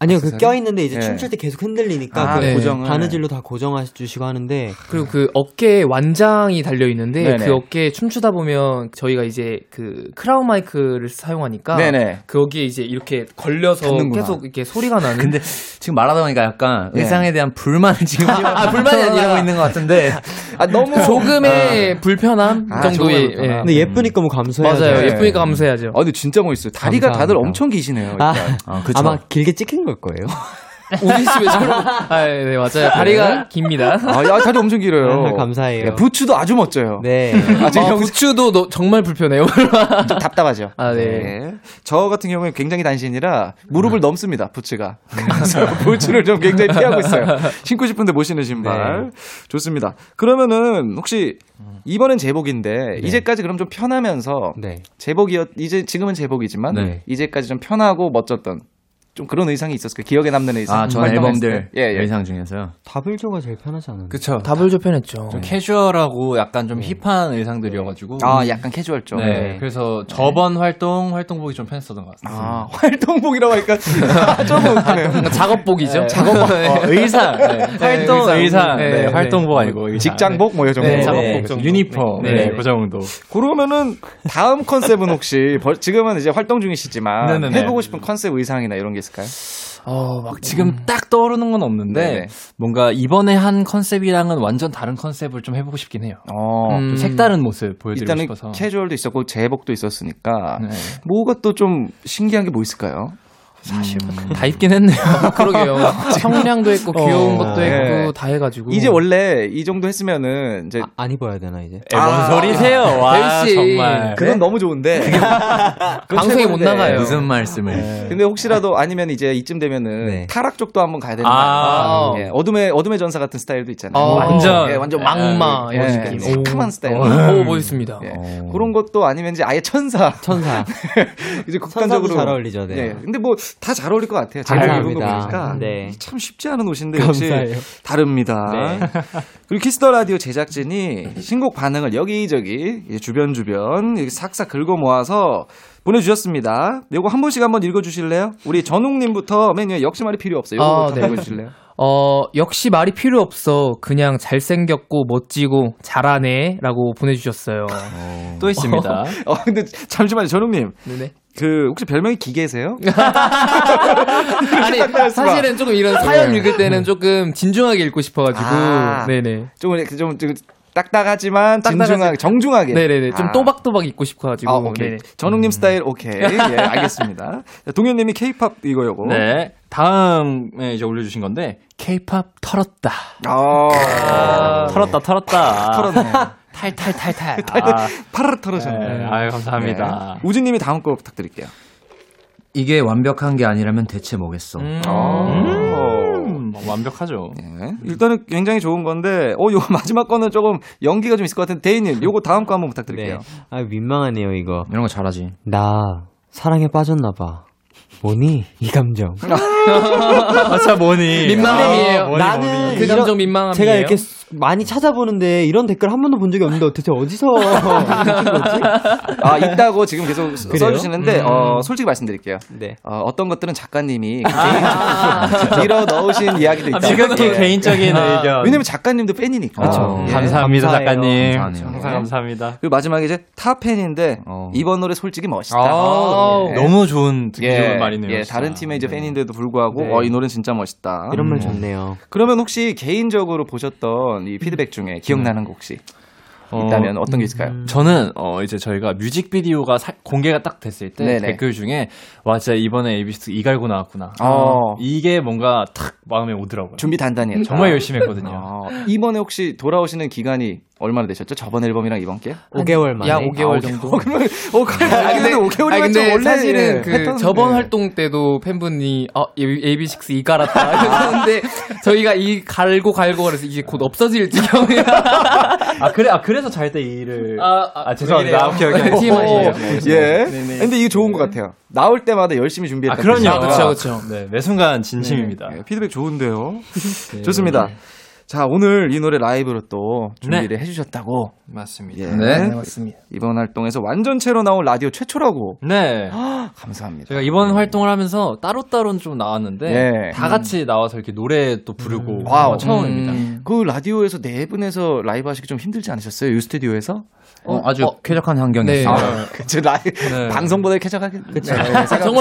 아니요, 그 껴있는데 이제 네. 춤출 때 계속 흔들리니까 네. 바느질로 다 고정해주시고 하는데 그리고 그 어깨에 완장이 달려있는데 네네. 그 어깨에 춤추다 보면 저희가 이제 그 크라운 마이크를 사용하니까 네네. 거기에 이제 이렇게 걸려서 닿는구나. 계속 이렇게 소리가 나는 근데 지금 말하다 보니까 약간 네. 의상에 대한 불만을 지금 불만이 아니라고 있는 것 같은데 너무 조금의 불편함 정도의 예. 근데 예쁘니까 뭐 감수해야죠. 맞아요, 네. 예쁘니까 감수해야죠. 근데 진짜 멋있어요. 다리가 감사합니다. 다들 엄청 기시네요. 그쵸? 아마 길게 찍힌 거 거예요. 오디시면 네, 맞아요. 다리가 깁니다. 다리 엄청 길어요. 감사해요. 네, 부츠도 아주 멋져요. 네. 부츠도 정말 불편해요. 좀 답답하죠. 네. 저 같은 경우에 굉장히 단신이라 무릎을 넘습니다. 부츠가. 그래서 부츠를 좀 굉장히 피하고 있어요. 신고 싶은데 못 신는 신발. 네. 좋습니다. 그러면은 혹시 이번엔 제복인데 네. 이제까지 그럼 좀 편하면서 네. 이제 지금은 제복이지만 네. 이제까지 좀 편하고 멋졌던 좀 그런 의상이 있었을까요? 기억에 남는 의상. 전 앨범들 의상 중에서요. 다블조가 제일 편하지 않았나요? 그쵸. 다블조 편했죠. 좀 캐주얼하고 약간 좀 힙한 의상들이어가지고. 약간 캐주얼 쪽. 네. 그래서 저번 활동복이 좀 편했었던 것 같습니다. 활동복이라고 하니까 조금 웃기네요. 그러니까 작업복이죠. 네. 작업복. 의상. 네. 활동 의상. 네. 네. 활동복 아니고. 의상. 직장복 뭐 이 정도. 네. 작업복 정도. 유니폼. 네. 그 정도. 그러면은 다음 컨셉은 혹시 지금은 이제 활동 중이시지만 네네네. 해보고 싶은 컨셉 의상이나 이런 게 있을까요? 막 지금 딱 떠오르는 건 없는데 네네. 뭔가 이번에 한 컨셉이랑은 완전 다른 컨셉을 좀 해보고 싶긴 해요. 좀 색다른 모습 보여드리고 일단은 싶어서. 일단은 캐주얼도 있었고 제복도 있었으니까 네. 뭐가 또 좀 신기한 게 뭐 있을까요? 사실 다 입긴 했네요. 그러게요. 청량도 했고 귀여운 것도 했고 네. 다 해가지고 이제 원래 이 정도 했으면은 이제 안 입어야 되나 이제? 뭔 소리세요? 와 정말 그건 네? 너무 좋은데 방송에 못 나가요. 무슨 말씀을? 네. 근데 혹시라도 아니면 이제 이쯤 되면은 네. 타락 쪽도 한번 가야 되는 거예요. 네. 어둠의 전사 같은 스타일도 있잖아요. 완전 막마 새카만 스타일. 멋있습니다. 네. 그런 것도 아니면 이제 아예 천사. 이제 국간적으로 잘 어울리죠. 네. 네. 근데 뭐 다 잘 어울릴 것 같아요. 제가 입은 거 보니까 네. 참 쉽지 않은 옷인데 역시 다릅니다. 네. 그리고 키스더 라디오 제작진이 신곡 반응을 여기저기 주변 이렇게 싹싹 긁어 모아서 보내주셨습니다. 이거 한 분씩 한번 읽어주실래요? 우리 전웅님부터 맨 위에 역시 말이 필요 없어요. 이거 네. 읽어주실래요? 역시 말이 필요 없어. 그냥 잘생겼고 멋지고 잘하네 라고 보내주셨어요. 또 있습니다. 근데 잠시만요. 전웅님. 네네. 혹시 별명이 기계세요? 아니, 사실은 조금 이런 사연 읽을 때는 조금 진중하게 읽고 싶어가지고. 네네. 좀 딱딱하지만 진중하게, 정중하게. 네네네. 좀 또박또박 읽고 싶어가지고. 오케이. 네네. 전웅님 스타일, 오케이. 예, 알겠습니다. 동현님이 K-POP 이거. 네. 다음에 이제 올려주신 건데, K-POP 털었다. 털었다. 털었네. 탈. 파르르 털으셨네. 네, 감사합니다. 네. 우진님이 다음 거 부탁드릴게요. 이게 완벽한 게 아니라면 대체 뭐겠어? 완벽하죠. 네. 일단은 굉장히 좋은 건데, 요거 마지막 거는 조금 연기가 좀 있을 것 같은데, 대인님, 요거 다음 거 한번 부탁드릴게요. 네. 민망하네요, 이거. 이런 거 잘하지. 나 사랑에 빠졌나봐. 뭐니? 이 감정. 아차 뭐니? 민망함이에요. 아, 나는 그 감정 민망함이에요. 제가 이렇게 많이 찾아보는데 이런 댓글 한 번도 본 적이 없는데 도대체 어디서 아 있다고 지금 계속 써주시는데 솔직히 말씀드릴게요. 네. 어떤 것들은 작가님이 밀어 넣으신 이야기도 있다. 지극히 개인적인 의견. 왜냐면 작가님도 팬이니까. 그렇죠. 예. 감사합니다 작가님. 감사합니다. 그리고 마지막에 이제 타 팬인데 이번 노래 솔직히 멋있다. 아, 예. 너무 좋은 좋은 말이네요. 예. 다른 팀의 이제 팬인데도 불구하고 이 노래는 진짜 멋있다. 이런 말 좋네요. 그러면 혹시 개인적으로 보셨던 이 피드백 중에 기억나는 거 혹시 있다면 어떤 게 있을까요? 저는 이제 저희가 뮤직비디오가 공개가 딱 됐을 때 네네. 댓글 중에 와 진짜 이번에 AB6IX 이갈고 나왔구나. 이게 뭔가 탁 마음에 오더라고요. 준비 단단히 했다. 정말 열심히 했거든요. 이번에 혹시 돌아오시는 기간이 얼마나 되셨죠? 저번 앨범이랑 이번 게? 5개월 만에. 야, 5개월 정도. 그러면 5개월이면 좀 원래 사실은 그 저번 활동 때도 팬분이 AB6IX 이 갈았다. 그런데 저희가 이 갈고 그래서 이게 곧 없어질 지경이야. 아 그래 그래서 잘 때 일을 죄송합니다. 오케이. 예. 네네. 근데 이게 좋은 것 같아요. 나올 때마다 열심히 준비했다. 그럼요. 그렇죠. 네, 매 순간 진심입니다. 네. 피드백 좋은데요. 네. 좋습니다. 자 오늘 이 노래 라이브로 또 준비를 해주셨다고 맞습니다. 예. 네 맞습니다. 이번 활동에서 완전체로 나온 라디오 최초라고. 네 감사합니다. 제가 이번 활동을 하면서 따로따로는 좀 나왔는데 다 같이 나와서 이렇게 노래 또 부르고 와 처음입니다. 그 라디오에서 네 분에서 라이브 하시기 좀 힘들지 않으셨어요? 유 스튜디오에서? 아주 쾌적한 환경이었어요. 그치 방송보다 쾌적하겠죠.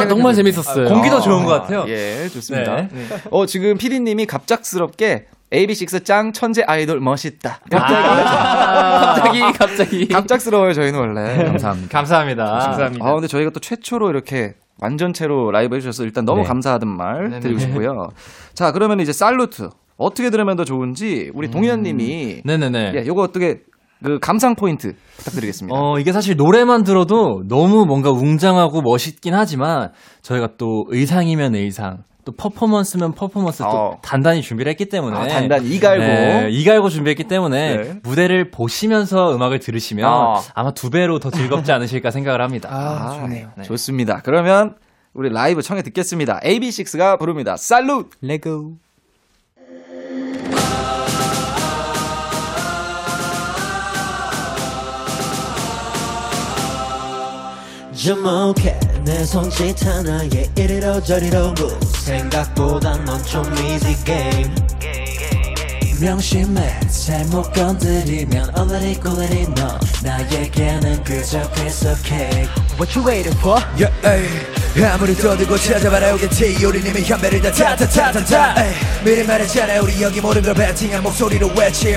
정말 재밌었어요. 공기도 좋은 것 같아요. 예 좋습니다. 네. 네. 지금 피디님이 갑작스럽게 AB6IX 짱 천재 아이돌 멋있다. 갑자기 갑작스러워요 저희는 원래. 감사합니다. 근데 저희가 또 최초로 이렇게 완전체로 라이브 해주셔서 일단 너무 감사하단 말 드리고 싶고요. 자 그러면 이제 살루트 어떻게 들으면 더 좋은지 우리 동현님이 예, 요거 어떻게 그 감상 포인트 부탁드리겠습니다. 이게 사실 노래만 들어도 너무 뭔가 웅장하고 멋있긴 하지만 저희가 또 의상이면 의상. 또 퍼포먼스면 퍼포먼스 또 단단히 준비를 했기 때문에 단단히 이갈고 준비했기 때문에 무대를 보시면서 음악을 들으시면 아마 두 배로 더 즐겁지 않으실까 생각을 합니다. 좋네요. 네. 좋습니다. 그러면 우리 라이브 청해 듣겠습니다. AB6IX가 부릅니다. 살루트 레고 주목해 내 손짓 하나에 이리로 저리로 구 생각보다 넌 좀 easy game 명심해 잘못 건드리면 얼레리 꼴레리 너 나에게는 그저 piece of cake What you waiting for? Yeah, ay, 아무리 떠들고 찾아봐라 오겠지 우리님의 현배를 다 타타타타타 미리 말했잖아 우리 여기 모든 걸 배팅한 목소리로 외침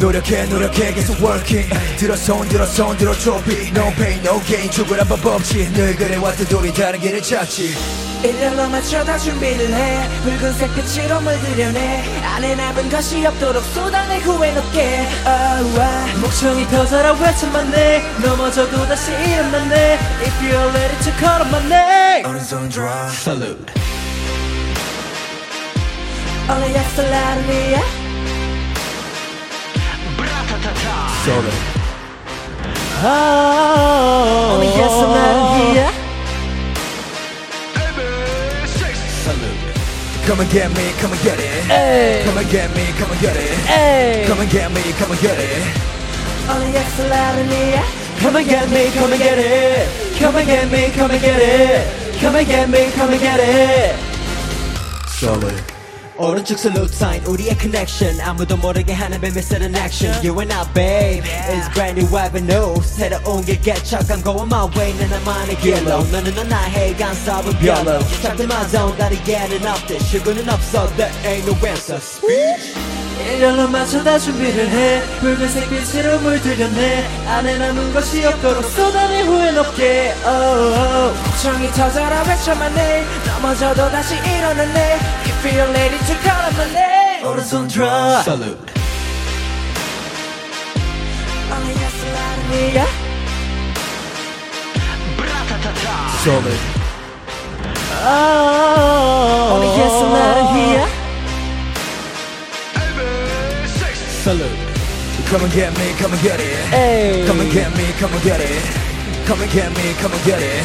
노력해 계속 working 들어 trophy No pain no gain 죽으란 법 없지 늘 그래왔던 둘이 다른 길을 찾지 일렬로 맞춰다 준비를 해 붉은색 빛으로 물들여내 안에 남은 것이 없도록 쏟아내고 해놓게 oh, wow. 목청이 터져라 외쳐만 내 넘어져도 다시 이름만 내 If you're ready to call on my name 오른손 드롭 Salute 오늘 약속 나름이야 Solo. Only yes and I'm here. AB6IX. Come and get me, come and get it. Hey. Come and get me, come and get it. Hey. Come and get me, come and get it. Only yes and I'm here. Come and get me, come and get it. Come and get me, come and get it. Come and get me, come and get it. Solo. 오른쪽 salute sign 우리의 connection 아무도 모르게 하나의 미스터는 action You and I babe It's brand new avenue 새로운 길 get up I'm going my way 난 나만의 길로 너는 너 나의 간섭은 별로 시작들마저 온다는 예는 없대 출구는 없어 There ain't no answer speech 일렬로 맞춰다 준비를 해 붉은색 빛으로 물들여내 안에 남은 것이 없도록 쏟아내 후회 높게 걱정이 터져라 외쳐만 해 넘어져도 다시 일어났네 If you're ready to call on my name 오른손 drop Salute Only yes and I'm here 브라타타타 Solid Only yes and I'm here Salute. Come and get me, come and get it. Hey. Come and get me, come and get it. Come and get me, come and get it.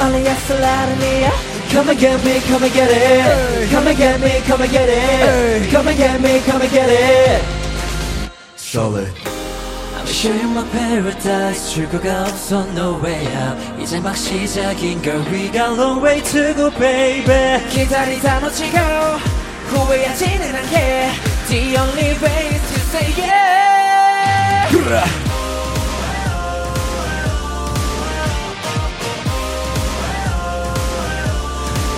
Only yes, allowed me. Come and get me, come and get it. Come and get me, come and get it. Come and get me, come and get it. Solid. I'm sure you're my paradise. 출구가 없어, no way out. 이제 막 시작인 걸. We got long way to go, baby. 기다리다 놓치고 후회하지는 않게. The only way is to say yeah. 그래.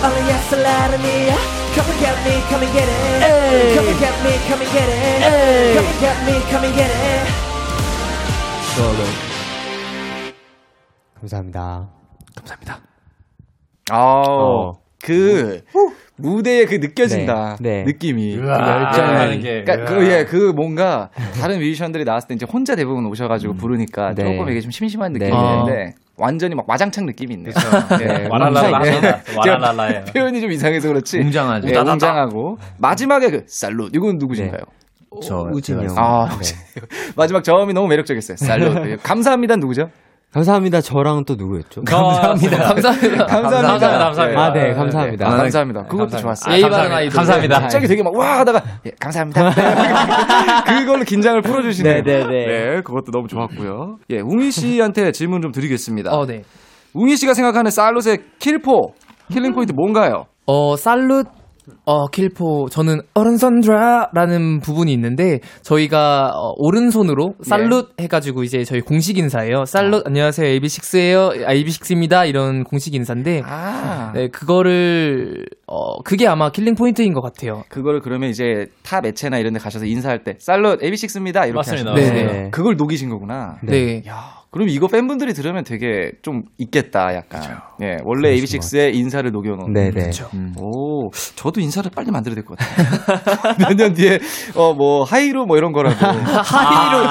Only yes allowed in me. Come and get me, come and get it. Hey. Come and get me, come and get it. Hey. Come and get me, come and get it. Solo. 감사합니다. 감사합니다. 그 무대에 그 느껴진다. 네, 네. 느낌이 열정하는 게. 그러니까 그 뭔가 다른 뮤지션들이 나왔을 때 이제 혼자 대부분 오셔가지고 부르니까 네. 조금 이게 좀 심심한 느낌이 드는데. 완전히 막 마장창 느낌이 있네요. 와라라라. 표현이 좀 이상해서 그렇지. 웅장하죠. 네, 웅장하고 마지막에 그 살룻 이건 누구신가요? 네. 저 우진이요. 네. 마지막 저음이 너무 매력적이었어요. 살룻. 감사합니다. 누구죠? 감사합니다. 저랑 또 누구였죠? 감사합니다. 감사합니다. 감사합니다. 아, 네, 감사합니다. 감사합니다. 그것도 좋았어요. 감사합니다. 갑자기 되게 막 와 하다가 예, 감사합니다. 그걸로 긴장을 풀어주시네요. 네네네. 네, 그것도 너무 좋았고요. 예, 웅이 씨한테 질문 좀 드리겠습니다. 네. 웅이 씨가 생각하는 살룻의 킬포, 킬링 포인트 뭔가요? 살룻. 킬포 저는 어른손드라라는 부분이 있는데 저희가 오른손으로 살룻 네. 해가지고 이제 저희 공식 인사예요. 살룻 안녕하세요 AB6IX예요. AB6IX입니다. 이런 공식 인사인데 네, 그거를 그게 아마 킬링 포인트인 것 같아요. 그거를 그러면 이제 타 매체나 이런 데 가셔서 인사할 때 살룻 AB6IX입니다. 이렇게 하시는 거예요. 네. 그걸 녹이신 거구나. 네. 네. 야. 그럼 이거 팬분들이 들으면 되게 좀 있겠다, 약간. 그렇죠. 예, 원래 AB6IX의 인사를 녹여놓은. 네네. 그렇죠. 오, 저도 인사를 빨리 만들어야 될 것 같아요. 몇 년 뒤에, 하이루 이런 거라고. 하이루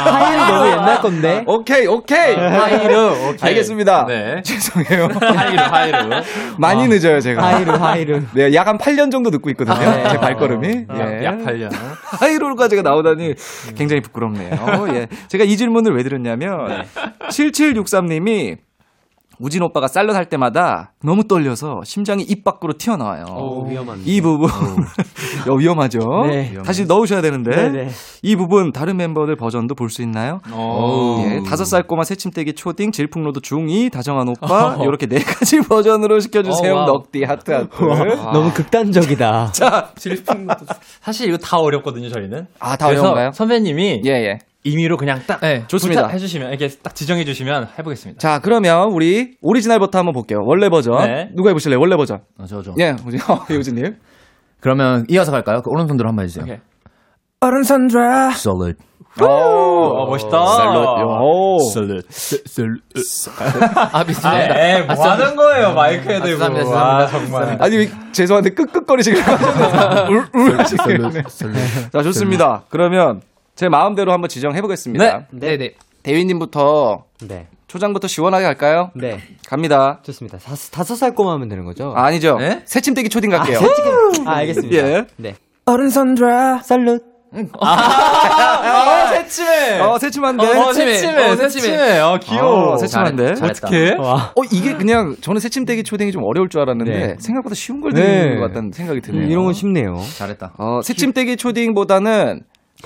너무 옛날 건데? 오케이! 하이루, 오케이. 알겠습니다. 네. 죄송해요. 하이루. 많이 늦어요, 제가. 하이루. 네, 약 한 8년 정도 늦고 있거든요. 제 발걸음이. 예. 약 8년. 하이루까지가 나오다니 굉장히 부끄럽네요. 예. 제가 이 질문을 왜 드렸냐면, 7763님이 우진 오빠가 살룻 할 때마다 너무 떨려서 심장이 입 밖으로 튀어나와요. 오, 위험한데. 이 부분 위험하죠. 네. 다시 넣으셔야 되는데 네네. 이 부분 다른 멤버들 버전도 볼 수 있나요? 예, 5살 꼬마 새침대기 초딩 질풍로드 중2 다정한 오빠 이렇게 네 가지 버전으로 시켜주세요. 넉디 하트. 너무 극단적이다. 자, 질풍로드 사실 이거 다 어렵거든요 저희는. 다 어려운가요? 선배님이 예. 임의로 그냥 딱 네, 좋습니다. 해주시면 이렇게 딱 지정해 주시면 해보겠습니다. 자 그러면 우리 오리지널부터 한번 볼게요. 원래 버전 네. 누가 해보실래요? 원래 버전. 저. 예, 우진님. 그러면 이어서 갈까요? 그 오른손으로 한번 해주세요. 오케이. 오른손 드라. Salute. 오, 멋있다. Salute. 뭐 하는 거예요? 마이크에 대고. 아, 정말. 아니 죄송한데 끄끄거리시길 하셨네요. 자 좋습니다. 그러면. 제 마음대로 한번 지정해보겠습니다. 네. 대휘님부터 네. 초장부터 시원하게 갈까요? 네. 갑니다. 좋습니다. 5살 꼬마 하면 되는 거죠? 아니죠. 네? 새침대기 초딩 갈게요. 알겠습니다. 예. 네. 어른손 드라 살룻. 새침해. 새침한데. 새침해. 귀여워. 새침한데. 어떻게? 이게 그냥 저는 새침대기 초딩이 좀 어려울 줄 알았는데 네. 생각보다 쉬운 걸 드리는 것 같다는 생각이 드네요. 이런 건 쉽네요. 잘했다. 새침대기 초딩보다는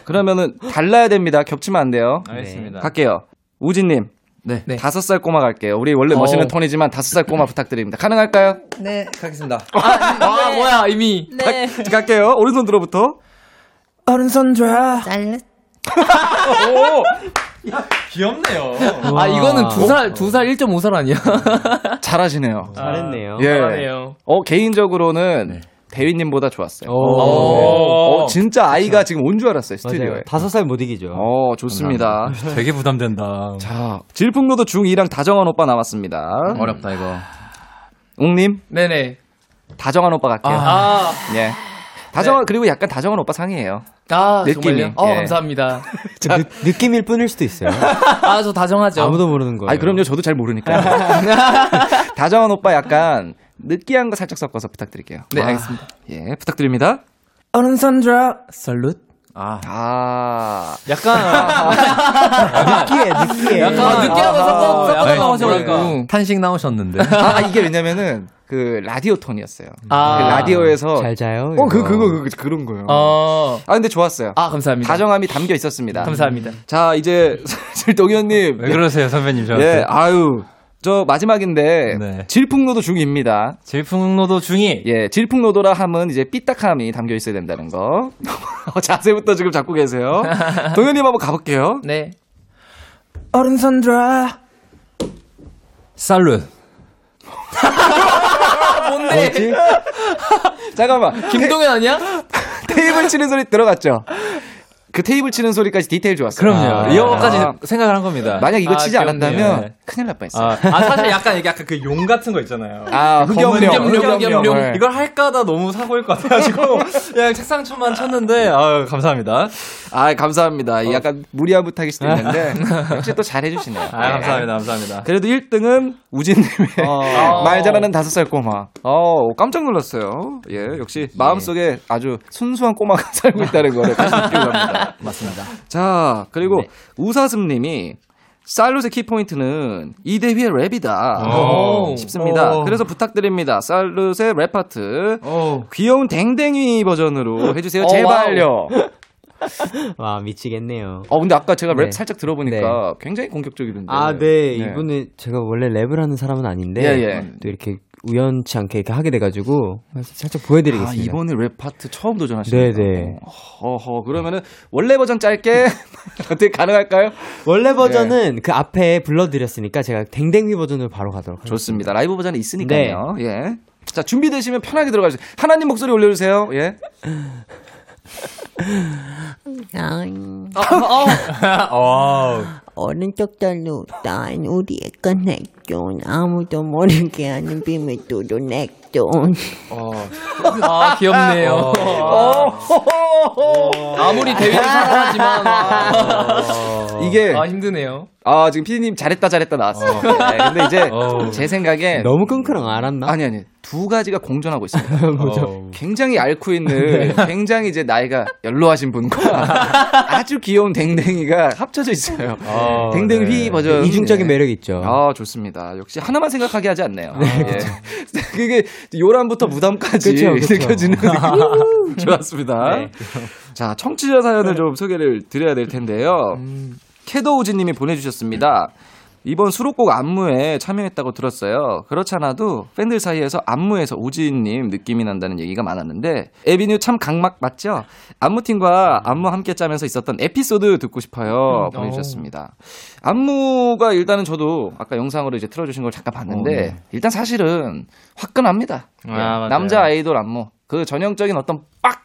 그러면은 달라야 됩니다. 겹치면 안 돼요. 알겠습니다. 갈게요. 우진님. 네. 5살 꼬마 갈게요. 우리 원래 멋있는 톤이지만 5살 꼬마 부탁드립니다. 가능할까요? 네. 가겠습니다. 네. 뭐야 이미. 네. 갈게요. 오른손으로부터. 오른손 드라. 잘라. 오. 야, 귀엽네요. 이거는 2살 1.5살 아니야? 잘하시네요. 잘했네요. 예. 잘하네요. 개인적으로는. 네. 대휘님보다 좋았어요. 진짜 아이가 지금 온 줄 알았어요. 스튜디오에. 5살 못 이기죠. 좋습니다. 되게 부담된다. 자, 질풍노도 중2랑 다정한 오빠 남았습니다. 어렵다 이거. 웅님? 네네. 다정한 오빠 갈게요. 예. 다정한 그리고 약간 다정한 오빠 상이에요. 느낌이. 감사합니다. 느낌일 뿐일 수도 있어요. 저 다정하죠. 아무도 모르는 거예요. 그럼요. 저도 잘 모르니까요. 다정한 오빠 약간 느끼한 거 살짝 섞어서 부탁드릴게요. 네, 알겠습니다. 예, 부탁드립니다. 오른손 드라 살룻. 약간 느끼해. 약간 섞어서 나오셔가지고 탄식 나오셨는데. 이게 왜냐면은 그 라디오 톤이었어요. 그 라디오에서 잘 자요. 그런 거예요. 근데 좋았어요. 감사합니다. 다정함이 담겨 있었습니다. 감사합니다. 자 이제 동현님 왜 그러세요 선배님 저한테? 예, 아유. 저 마지막인데 네. 질풍노도 중이입니다. 질풍노도 중이. 예, 질풍노도라 함은 이제 삐딱함이 담겨 있어야 된다는 거. 자세부터 지금 잡고 계세요. 동현님 한번 가볼게요. 네. 어른선드라 살룬. 뭔데? 뭐지? 잠깐만. 김동현 아니야? 테이블 치는 소리 들어갔죠? 그 테이블 치는 소리까지 디테일 좋았어요. 그럼요. 이거까지 생각을 한 겁니다. 만약 이거 치지 않았다면 네. 큰일 날 뻔했어요. 사실 약간 그 용 같은 거 있잖아요. 흑염룡. 이걸 할까다 너무 사고일 것 같아가지고 그냥 책상 천만 쳤는데 감사합니다. 감사합니다. 약간 무리한 부탁일 수도 있는데 역시 또 잘해주시네요. 감사합니다. 그래도 1등은 우진님의 말 잘하는 5살 꼬마. 깜짝 놀랐어요. 예, 역시 마음속에 아주 순수한 꼬마가 살고 있다는 거를 다시 느끼고 갑니다. 맞습니다. 자, 그리고 네. 우사슴님이 살루트의 키포인트는 이대휘의 랩이다 싶습니다. 그래서 부탁드립니다. 살루트의 랩 파트 귀여운 댕댕이 버전으로 해주세요. 제발요. 와 미치겠네요. 근데 아까 제가 랩 살짝 들어보니까 굉장히 공격적이던데. 이분은 제가 원래 랩을 하는 사람은 아닌데 또 이렇게 우연치 않게 이렇게 하게 돼가지고 살짝 보여드리겠습니다. 이번에 랩 파트 처음 도전하시네요. 네네. 그러면은 원래 버전 짧게 어떻게 가능할까요? 원래 버전은 그 앞에 불러드렸으니까 제가 댕댕이 버전으로 바로 가도록 하겠습니다. 좋습니다. 라이브 버전이 있으니까요. 네. 예. 자 준비되시면 편하게 들어가주세요. 하나님 목소리 올려주세요. 예. 오른쪽 달로 딴 우리가 냈던 아무도 모르게 하는 비밀도 냈던. 귀엽네요. 아무리 대회를 사랑하지만 이게 힘드네요. 지금 피디님 잘했다 나왔어요. 근데 이제 제 생각에 너무 끙끙 앓았나? 아니 두 가지가 공존하고 있습니다. 굉장히 앓고 있는 굉장히 이제 나이가 연로하신 분과 아주 귀여운 댕댕이가 합쳐져 있어요. 댕댕이 버전 이중적인 매력이 있죠. 좋습니다. 역시 하나만 생각하게 하지 않네요. 그게 요란부터 무담까지 느껴지는 느낌. 좋았습니다. 네. 자 청취자 사연을 좀 소개를 드려야 될 텐데요. 캐도우지님이 보내주셨습니다. 이번 수록곡 안무에 참여했다고 들었어요. 그렇지 않아도 팬들 사이에서 안무에서 우지님 느낌이 난다는 얘기가 많았는데 에비뉴 참 강막 맞죠? 안무팀과 안무 함께 짜면서 있었던 에피소드 듣고 싶어요. 보내주셨습니다. 안무가 일단은 저도 아까 영상으로 이제 틀어주신 걸 잠깐 봤는데 일단 사실은 화끈합니다. 남자 아이돌 안무 그 전형적인 어떤 빡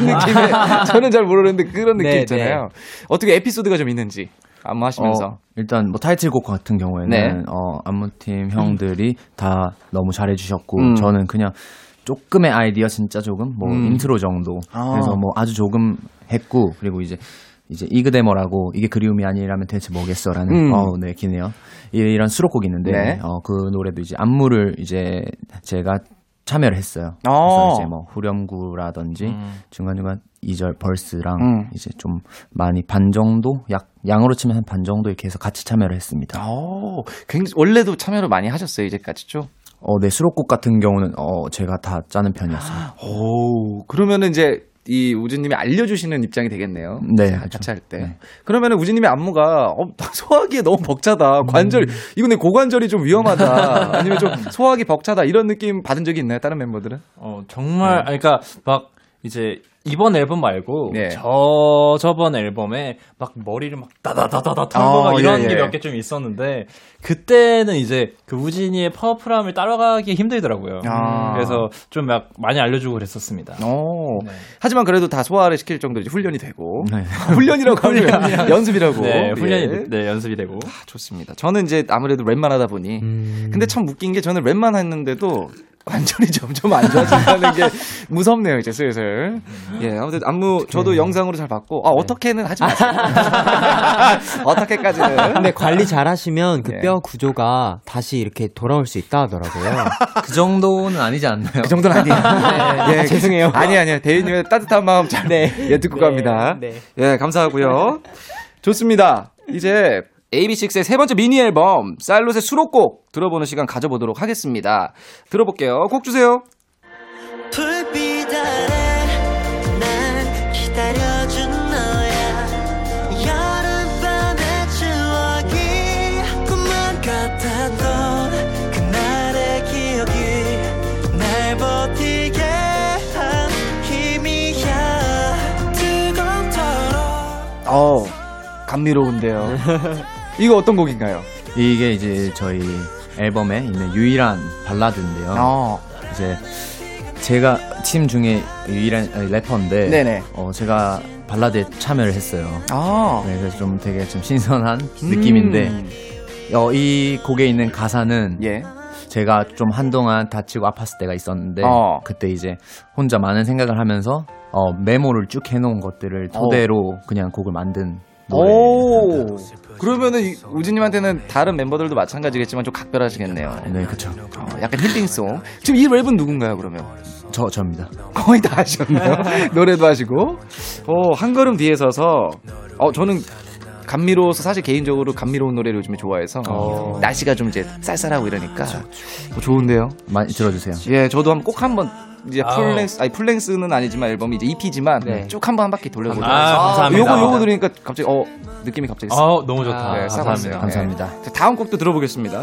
느낌에 저는 잘 모르는데 그런 느낌 있잖아요. 어떻게 에피소드가 좀 있는지 안무 하시면서 일단 뭐 타이틀곡 같은 경우에는 안무팀 형들이 다 너무 잘해주셨고 저는 그냥 조금의 아이디어 진짜 조금 뭐 인트로 정도 그래서 뭐 아주 조금 했고 그리고 이제 이 그대 뭐라고 이게 그리움이 아니라면 대체 뭐겠어라는 기네요. 이런 수록곡이 있는데 그 노래도 이제 안무를 이제 제가 참여를 했어요. 그래서 이제 뭐 후렴구라든지 중간중간 2절 벌스랑 이제 좀 많이 반 정도 양으로 치면 한 반 정도 이렇게 해서 같이 참여를 했습니다. 원래도 참여를 많이 하셨어요 이제까지죠? 네 수록곡 같은 경우는 제가 다 짜는 편이었어요. 그러면은 이제 이 우진님이 알려주시는 입장이 되겠네요. 네, 같이 할 때. 그러면은 우진님의 안무가 소화기에 너무 벅차다. 관절 이건 내 고관절이 좀 위험하다. 아니면 좀 소화기 벅차다 이런 느낌 받은 적이 있나요? 다른 멤버들은? 정말 그러니까 막 이제. 이번 앨범 말고 저번 앨범에 막 머리를 막 다다다다다 턴거가 이런 게 몇 개 좀 있었는데 그때는 이제 그 우진이의 파워풀함을 따라가기 힘들더라고요. 그래서 좀 막 많이 알려주고 그랬었습니다. 하지만 그래도 다 소화를 시킬 정도로 훈련이 되고 훈련이라고 하면 연습이라고 연습이 되고 좋습니다. 저는 이제 아무래도 랩만 하다 보니 근데 참 웃긴 게 저는 랩만 했는데도 관절이 점점 안 좋아진다는 게 무섭네요, 이제 슬슬. 예, 아무튼 안무 저도 영상으로 잘 봤고, 아, 어떻게는 하지 마세요. 어떻게까지는. 근데 관리 잘 하시면 그 뼈 구조가 다시 이렇게 돌아올 수 있다 하더라고요. 그 정도는 아니지 않나요? 그 정도는 아니에요. 네. 예, 아, 죄송해요. 아니에요. 대인님의 따뜻한 마음 잘 예, 듣고 갑니다. 네. 예, 감사하고요. 좋습니다. 이제 AB6IX의 세 번째 미니 앨범 살롯의 수록곡 들어보는 시간 가져보도록 하겠습니다. 들어볼게요. 곡 주세요. 불빛 아래 날 기다려준 너야. 여름밤의 추억이 꿈만 같아. 넌 그날의 기억이 날 버티게 한 힘이야. 뜨거운 터로 감미로운데요. 이거 어떤 곡인가요? 이게 이제 저희 앨범에 있는 유일한 발라드인데요. 이제 제가 팀 중에 유일한 래퍼인데, 제가 발라드에 참여를 했어요. 네, 그래서 좀 되게 좀 신선한 느낌인데, 이 곡에 있는 가사는 제가 좀 한동안 다치고 아팠을 때가 있었는데, 그때 이제 혼자 많은 생각을 하면서 메모를 쭉 해놓은 것들을 토대로 그냥 곡을 만든. 오, 그러면은 우진님한테는 다른 멤버들도 마찬가지겠지만 좀 각별하시겠네요. 네, 그렇죠. 약간 힐링송. 지금 이 랩은 누군가요, 그러면? 저입니다. 거의 다 하셨네요. 노래도 하시고. 한 걸음 뒤에 서서. 저는 감미로워서 사실 개인적으로 감미로운 노래를 요즘에 좋아해서 날씨가 좀 이제 쌀쌀하고 이러니까 좋은데요. 많이 들어주세요. 예, 저도 한번. 이제 풀랭스는 아니지만 앨범이 이제 EP지만 쭉 한 바퀴 돌려보자. 요거 들으니까 갑자기 느낌이 갑자기 너무 좋다. 네, 감사합니다. 감사합니다. 네. 다음 곡도 들어보겠습니다.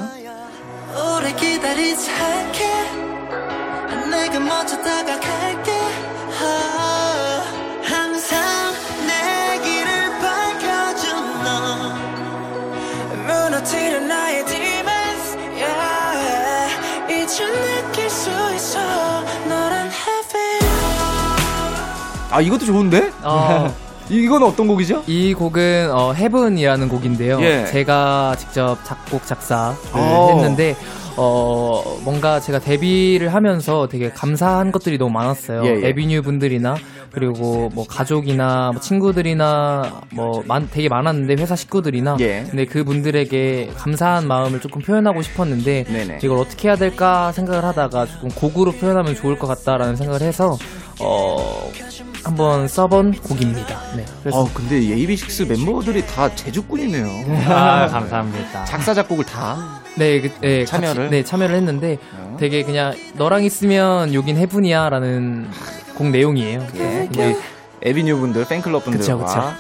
오래 기다리지 않게 내가 먼저 다가갈게. 항상 내 길을 밝혀준 너. 무너뜨려 나의 demons. Yeah. 이제 느낄 수 있어. 이것도 좋은데? 이건 어떤 곡이죠? 이 곡은 헤븐이라는 곡인데요. 제가 직접 작곡, 작사를 했는데 뭔가 제가 데뷔를 하면서 되게 감사한 것들이 너무 많았어요. 에비뉴 분들이나 그리고 뭐 가족이나 뭐 친구들이나 뭐 되게 많았는데 회사 식구들이나 근데 그분들에게 감사한 마음을 조금 표현하고 싶었는데 이걸 어떻게 해야 될까 생각을 하다가 조금 곡으로 표현하면 좋을 것 같다라는 생각을 해서 한번 써본 곡입니다. 네. 근데 AB6IX 멤버들이 다 제주꾼이네요. 감사합니다. 작사 작곡을 다 참여를 했는데 되게 그냥 너랑 있으면 여긴 해븐이야라는 곡 내용이에요. 근데 에비뉴 분들, 팬클럽 분들과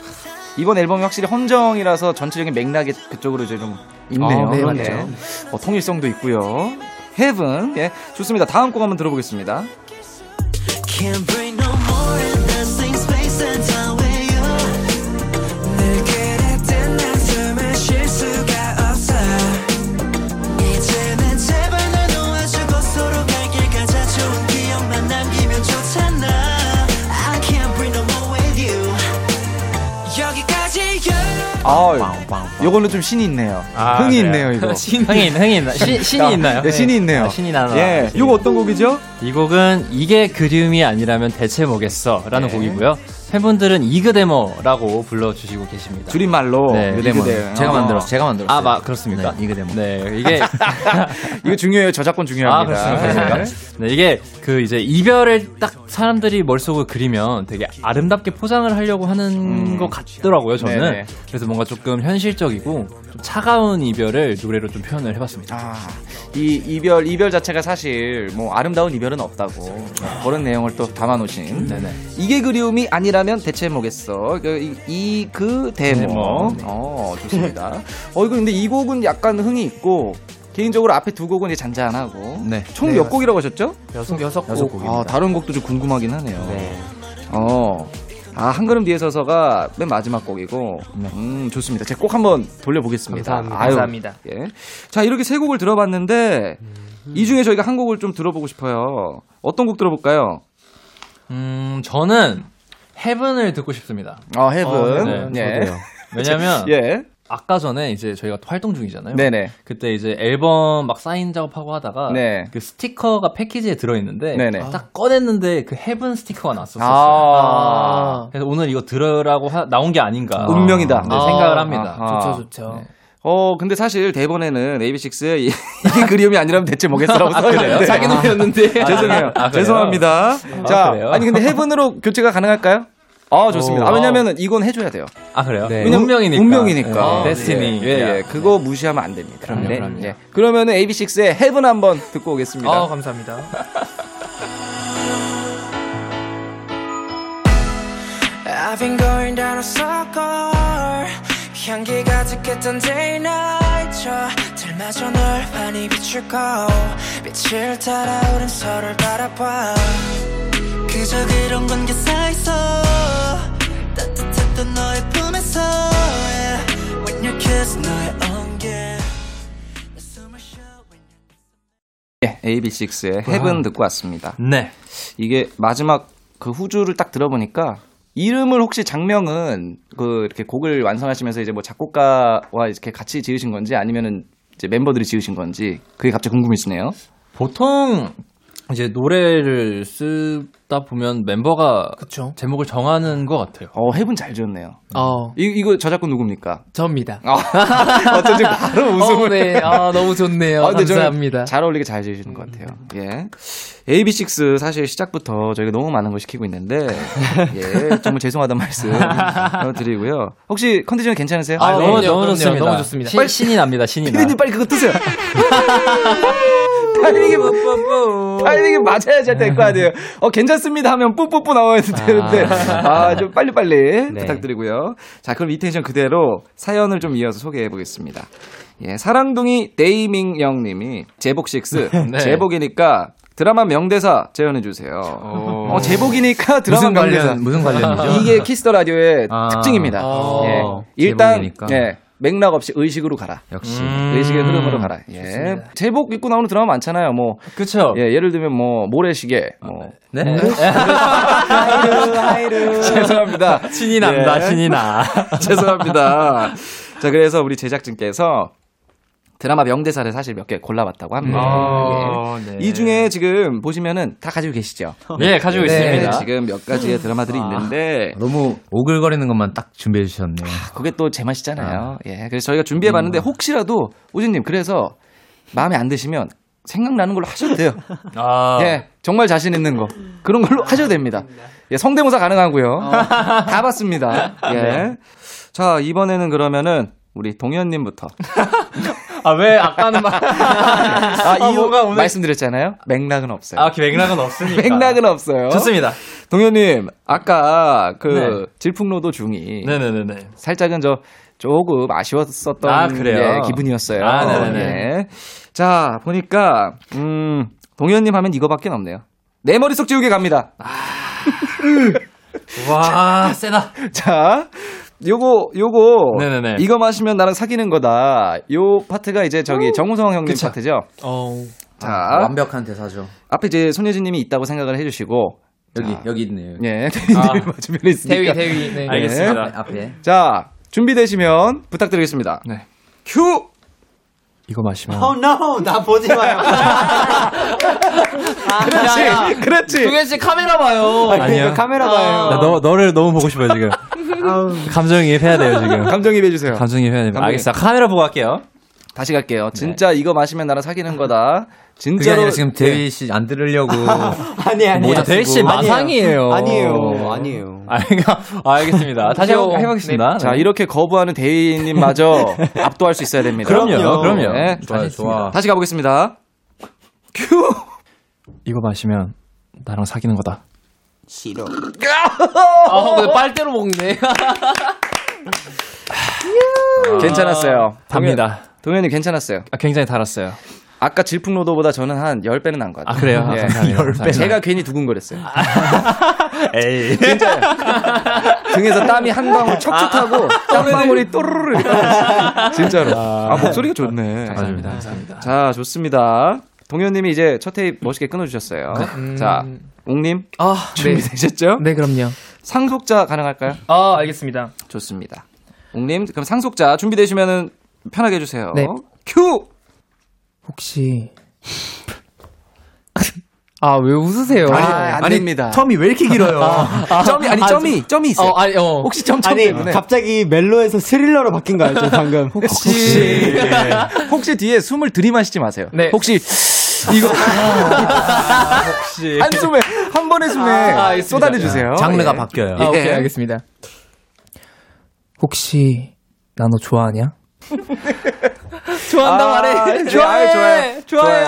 이번 앨범이 확실히 헌정이라서 전체적인 맥락이 그쪽으로 좀 있네요. 맞죠. 통일성도 있고요. 헤븐 좋습니다. 다음 곡 한번 들어보겠습니다. Can't bring no more in the same space and time with you. 늘 그랬던 난 숨을 쉴 수가 없어. 이제는 제발 날 놓아주고 서로 갈 길 가자. 좋은 기억만 남기면 좋잖아. I can't bring no more with you. 여기까지야. 요걸로 좀 신이 있네요. 흥이 있네요, 이거. 신이 있나요? 네, 신이 있네요. 신이 나나. 예, 요거 어떤 곡이죠? 이 곡은 이게 그리움이 아니라면 대체 뭐겠어? 라는 곡이고요. 팬분들은 이그데모라고 불러주시고 계십니다. 줄임말로. 네, 이그데모. 제가 만들었어요. 그렇습니까? 네, 이그데모. 네, 이게. 이거 중요해요. 저작권 중요합니다. 그렇습니까? 네, 이게 이제 이별을 딱 사람들이 머릿속으로 그리면 되게 아름답게 포장을 하려고 하는 것 같더라고요, 저는. 네네. 그래서 뭔가 조금 현실적이고 좀 차가운 이별을 노래로 좀 표현을 해봤습니다. 이 이별 자체가 사실 뭐 아름다운 이별은 없다고 그런 내용을 또 담아놓으신. 네네. 이게 그리움이 아니라면 대체 뭐겠어? 이 그대모. 좋습니다. 이거 근데 이 곡은 약간 흥이 있고. 개인적으로 앞에 두 곡은 이제 잔잔하고 총 몇 곡이라고 하셨죠? 6곡입니다. 다른 곡도 좀 궁금하긴 하네요. 한 걸음 뒤에 서서가 맨 마지막 곡이고 좋습니다. 제가 꼭 한번 돌려보겠습니다. 감사합니다. 자, 이렇게 세 곡을 들어봤는데 이 중에 저희가 한 곡을 좀 들어보고 싶어요. 어떤 곡 들어볼까요? 저는 헤븐을 듣고 싶습니다. 헤븐. 왜냐면 아까 전에 이제 저희가 활동 중이잖아요. 네네. 그때 이제 앨범 막 사인 작업하고 하다가 네. 그 스티커가 패키지에 들어있는데 네네. 딱 꺼냈는데 그 헤븐 스티커가 났었어요. 아~ 그래서 오늘 이거 들으라고 나온 게 아닌가. 운명이다. 네, 생각을 합니다. 좋죠, 좋죠. 네. 근데 사실 대본에는 AB6IX의 이게 그리움이 아니라면 대체 뭐겠어라고 써있는데. 자기 노래였는데. 죄송해요. 죄송합니다. 자, 그래요? 아니, 근데 헤븐으로 교체가 가능할까요? 아, 좋습니다. 왜냐면은 이건 해줘야 돼요. 아, 그래요? 네. 운명이니까. 운명이니까. 데스티니. 예, 예. 예. 그거 무시하면 안 됩니다. 그럼요, 네. 그럼요. 예. 그러면은 AB6IX의 헤븐 한번 듣고 오겠습니다. 아, 감사합니다. I've been going down a circle. 향기 가득했던 day night. 저들 마저 널 환히 비추고 빛을 따라 우린 서로를 바라봐. 그저 그런 관계 사이서 따뜻했던 너의 품에서 yeah. When you kiss 너의 안개 예, AB6IX의 헤븐 듣고 왔습니다. 네, 이게 마지막 그 후주를 딱 들어보니까 이름을 혹시 장명은 그 이렇게 곡을 완성하시면서 이제 뭐 작곡가와 이렇게 같이 지으신 건지 아니면은 이제 멤버들이 지으신 건지 그게 갑자기 궁금해지네요. 보통 이제 노래를 쓰다 보면 멤버가 그쵸? 제목을 정하는 것 같아요. 헤븐 잘 지었네요. 이거 저작권 누굽니까? 저입니다. 어쩐지 바로 웃음을. 네. 너무 좋네요. 감사합니다. 잘 어울리게 잘 지으시는 것 같아요. 예. AB6IX 사실 시작부터 저희가 너무 많은 걸 시키고 있는데 예, 정말 죄송하다는 말씀 드리고요. 혹시 컨디션 괜찮으세요? 네, 너무 좋습니다. 너무 좋습니다. 빨리 신이 납니다. 신이 나. 피디님 빨리 그거 뜨세요. 타이밍이 맞아야 될 거 아니에요. 괜찮습니다 하면 뿌뿌뿌 나와야 되는데 좀 빨리빨리 네. 부탁드리고요. 자, 그럼 이 텐션 그대로 사연을 좀 이어서 소개해 보겠습니다. 예, 사랑둥이 데이밍영 님이 제복6 네. 제복이니까 드라마 명대사 재현해 주세요. 제복이니까 드라마 무슨 명대사. 무슨 관련이죠? 이게 키스 더 라디오의 특징입니다. 예, 일단 예. 맥락 없이 의식으로 가라. 역시 의식의 흐름으로 가라. 예. 제복 입고 나오는 드라마 많잖아요. 뭐 그렇죠. 예, 예를 들면 뭐 모래시계. 네. 하이루. 죄송합니다. 신이 난다. 예. 신이 나. 죄송합니다. 자, 그래서 우리 제작진께서 드라마 명대사를 사실 몇 개 골라봤다고 합니다. 네. 이 중에 지금 보시면은 다 가지고 계시죠? 네, 가지고 있습니다. 지금 몇 가지의 드라마들이 있는데 너무 오글거리는 것만 딱 준비해 주셨네요. 그게 또 제 맛이잖아요. 예, 그래서 저희가 준비해봤는데 혹시라도 우진님 그래서 마음에 안 드시면 생각나는 걸로 하셔도 돼요. 예, 정말 자신 있는 거 그런 걸로 하셔도 됩니다. 예, 성대모사 가능하고요. 다 봤습니다. 예, 네. 자, 이번에는 그러면은 우리 동현님부터. 왜 아까는 막 이유가 오늘 말씀드렸잖아요. 맥락은 없어요. 맥락은 없으니까. 맥락은 없어요. 좋습니다. 동현님 아까 그 네. 질풍노도 중이 네네네네. 살짝은 저 조금 아쉬웠었던 예, 기분이었어요. 예. 자, 보니까 동현님 하면 이거밖에 없네요. 내 머릿속 지우개 갑니다. 와, 세다. 자. 요거 네네네. 이거 마시면 나랑 사귀는 거다. 요 파트가 이제 저기 정우성 형님 그쵸. 파트죠. 자, 완벽한 대사죠. 앞에 이제 손예진님이 있다고 생각을 해주시고 여기 있네요. 예, 대위님 맞으면 있습니다. 대위. 네. 알겠습니다. 네. 앞에. 자, 준비되시면 부탁드리겠습니다. 네. 큐. 이거 마시면. Oh no, 나 보지 마요. 그렇지. 동현 씨 카메라 봐요. 아니요, 카메라 봐요. 나 너를 너무 보고 싶어요 지금. 감정이입 해야 돼요 지금. 감정이입 해주세요. 감정이입 해야 됩니다. 알겠어. 카메라 보고 갈게요. 다시 갈게요. 진짜 네. 이거 마시면 나랑 사귀는 거다. 진짜로. 그게 아니라 지금 대휘 씨 안 들으려고. 아니. 대휘 씨 마상이에요. 아니에요. 알겠습니다. 다시 해보겠습니다. 네. 자, 이렇게 거부하는 대휘님마저 압도할 수 있어야 됩니다. 그럼요. 네. 좋아. 다시 가보겠습니다. 큐. 이거 마시면 나랑 사귀는 거다. 싫어. 빨대로 먹네. 괜찮았어요. 답니다. 동현이 괜찮았어요. 굉장히 달았어요. 아까 질풍노도보다 저는 한 10배는 난 것 같아요. 그래요? 예. 10배. 제가 괜히 두근거렸어요. 에이. 진짜 등에서 땀이 한 방울 촉촉하고 땀방울이 또르르. 진짜로. 목소리가 좋네. 감사합니다. 자, 좋습니다. 동현님이 이제 첫 테이프 멋있게 끊어주셨어요. 자, 옥님 준비되셨죠? 네, 그럼요. 상속자 가능할까요? 알겠습니다. 좋습니다. 웅님, 그럼 상속자 준비되시면은 편하게 해주세요. 네. 큐! 혹시. 아, 왜 웃으세요? 아닙니다. 점이 왜 이렇게 길어요? 점이 있어요. 혹시 점점 때문에. 갑자기 멜로에서 스릴러로 바뀐 거 알죠, 방금? 혹시. 혹시 뒤에 숨을 들이마시지 마세요. 네. 혹시. 이거. 혹시. 한숨에, 한 번의 숨에 쏟아내주세요. 장르가 바뀌어요. 예. 오케이, 알겠습니다. 혹시, 나 너 좋아하냐? 좋아한다 말해. 좋아해.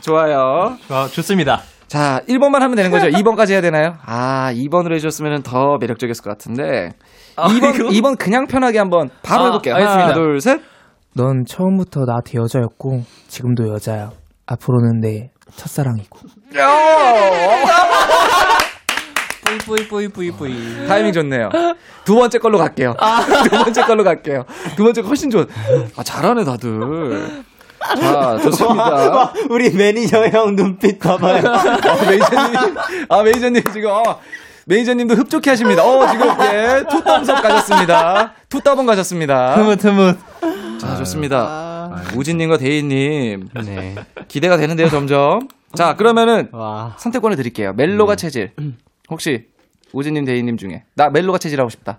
좋아요. 좋습니다. 자, 1번만 하면 되는 거죠. 2번까지 해야 되나요? 아, 2번으로 해주셨으면 더 매력적이었을 것 같은데. 2번 그냥 편하게 한번 바로 해볼게요. 알겠습니다. 하나, 둘, 셋. 넌 처음부터 나한테 여자였고 지금도 여자야. 앞으로는 내 첫사랑이고. 뿌이. 타이밍 좋네요. 두 번째 걸로 갈게요. 두 번째가 훨씬 좋아. 아, 잘하네, 다들. 자, 좋습니다. 우리 매니저 형 눈빛 봐봐요. 매니저님 지금, 매니저님도 흡족해 하십니다. 지금, 예, 투덤섭 가셨습니다. 투따번 가셨습니다. 흐뭇. 자, 좋습니다. 우진님과 대희님. 네. 기대가 되는데요, 점점. 자, 그러면은, 선택권을 드릴게요. 멜로가 체질. 혹시 우진님 대희님 중에 나 멜로가 체질하고 싶다.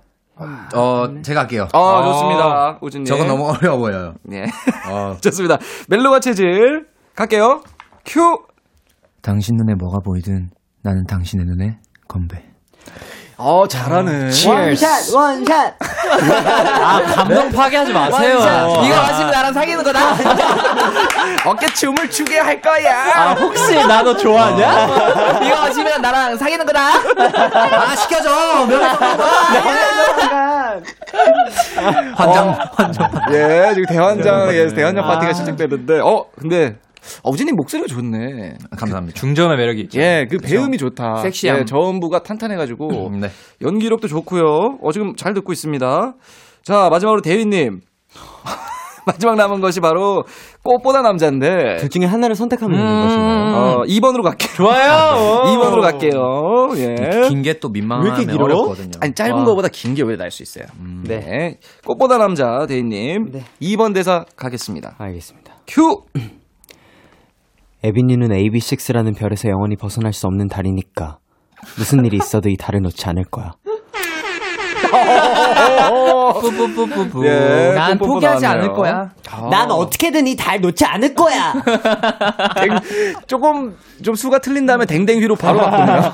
제가 할게요. 좋습니다, 우진님. 저건 너무 어려워 보여요. 네. 좋습니다. 멜로가 체질 갈게요. 큐. 당신 눈에 뭐가 보이든 나는 당신의 눈에 건배. 잘하네. 원샷 원샷. 감동 파괴하지 마세요. 이거 마시면 나랑 사귀는 거다. 어깨춤을 추게 할 거야. 혹시 나 너 좋아하냐? 이거 마시면 나랑 사귀는 거다. 시켜줘. 환장. 예, 지금 대환장 파티가 시작되는데. 근데. 우진님 목소리가 좋네. 감사합니다. 중저음의 매력이 있죠. 예, 배음이 좋다. 섹시함. 예, 저음부가 탄탄해가지고. 네. 연기력도 좋고요. 지금 잘 듣고 있습니다. 자, 마지막으로 대휘님. 마지막 남은 것이 바로 꽃보다 남자인데. 둘 중에 하나를 선택하면 되는 것인가요? 2번으로 갈게요. 좋아요. 2번으로 갈게요. 예. 긴 게 또 민망하면 어렵거든요. 아니, 짧은 거보다 긴 게 왜 날 수 있어요. 네. 꽃보다 남자 대휘님. 네. 2번 대사 가겠습니다. 알겠습니다. 큐. 에비니는 AB6IX라는 별에서 영원히 벗어날 수 없는 달이니까 무슨 일이 있어도 이 달을 놓지 않을 거야. 뿌뿌뿌뿌. 예, 난 포기하지 않을 거야. 난 어떻게든 이 달 놓지 않을 거야. 조금 좀 수가 틀린 다음에 댕댕휘로 바로 바꾸네요.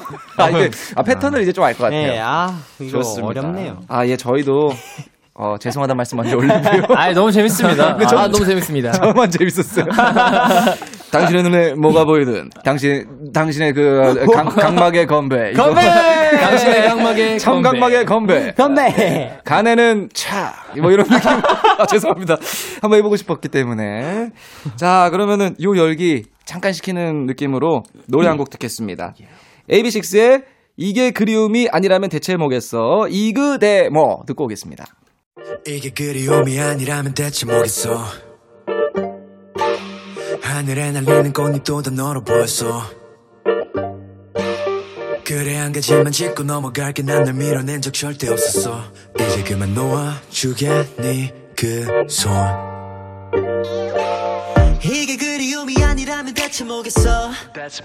패턴을 이제 좀 알 것 같아요. 네, 이거 어렵네요. 예, 저희도. 죄송하다는 말씀 먼저 올리고요. 너무 재밌습니다. 너무 재밌습니다. 저만 재밌었어요. 당신의 눈에 뭐가 보이든, 당신의 그, 각막의 건배! 당신의 각막의 청각막의 건배! 간에는 차! 뭐 이런 느낌. 죄송합니다. 한번 해보고 싶었기 때문에. 자, 그러면은 요 열기 잠깐 식히는 느낌으로 노래 한 곡 듣겠습니다. AB6IX의 이게 그리움이 아니라면 대체 뭐겠어? 이그대 뭐 듣고 오겠습니다. 이게 그리움이 아니라면 대체 뭐겠어? 하늘에 날리는 꽃잎도 다 너로 보였어. 그래 한 가지만 짚고 넘어갈게. 난 널 밀어낸 적 절대 없었어. 이제 그만 놓아주겠니 그 손. 이게 그리움이 아니라면 대체 뭐겠어? Yeah.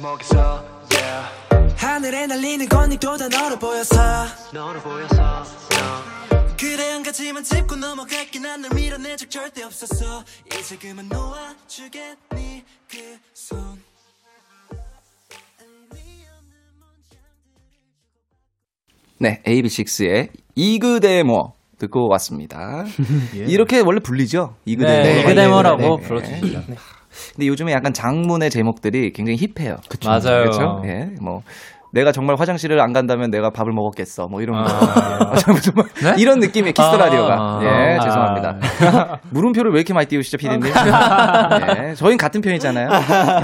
하늘에 날리는 꽃잎도 다 너로 보였어. Yeah. 그래 한 가지만 짚고 넘어갈게. 난 널 밀어낸 적 절대 없었어. 이제 그만 놓아주겠니 그 손. 네, AB6IX의 이그대모 듣고 왔습니다. 예. 이렇게 원래 불리죠? 이그대모. 네, 이그대모라고 불러주시죠. 네. 근데 요즘에 약간 장문의 제목들이 굉장히 힙해요. 그쵸? 맞아요. 그렇죠? 예, 뭐. 내가 정말 화장실을 안 간다면 내가 밥을 먹었겠어. 뭐 이런 거. 정말 네? 이런 느낌의 키스 라디오가. 예, 죄송합니다. 물음표를 왜 이렇게 많이 띄우시죠, 피디님? 예, 저희는 같은 편이잖아요.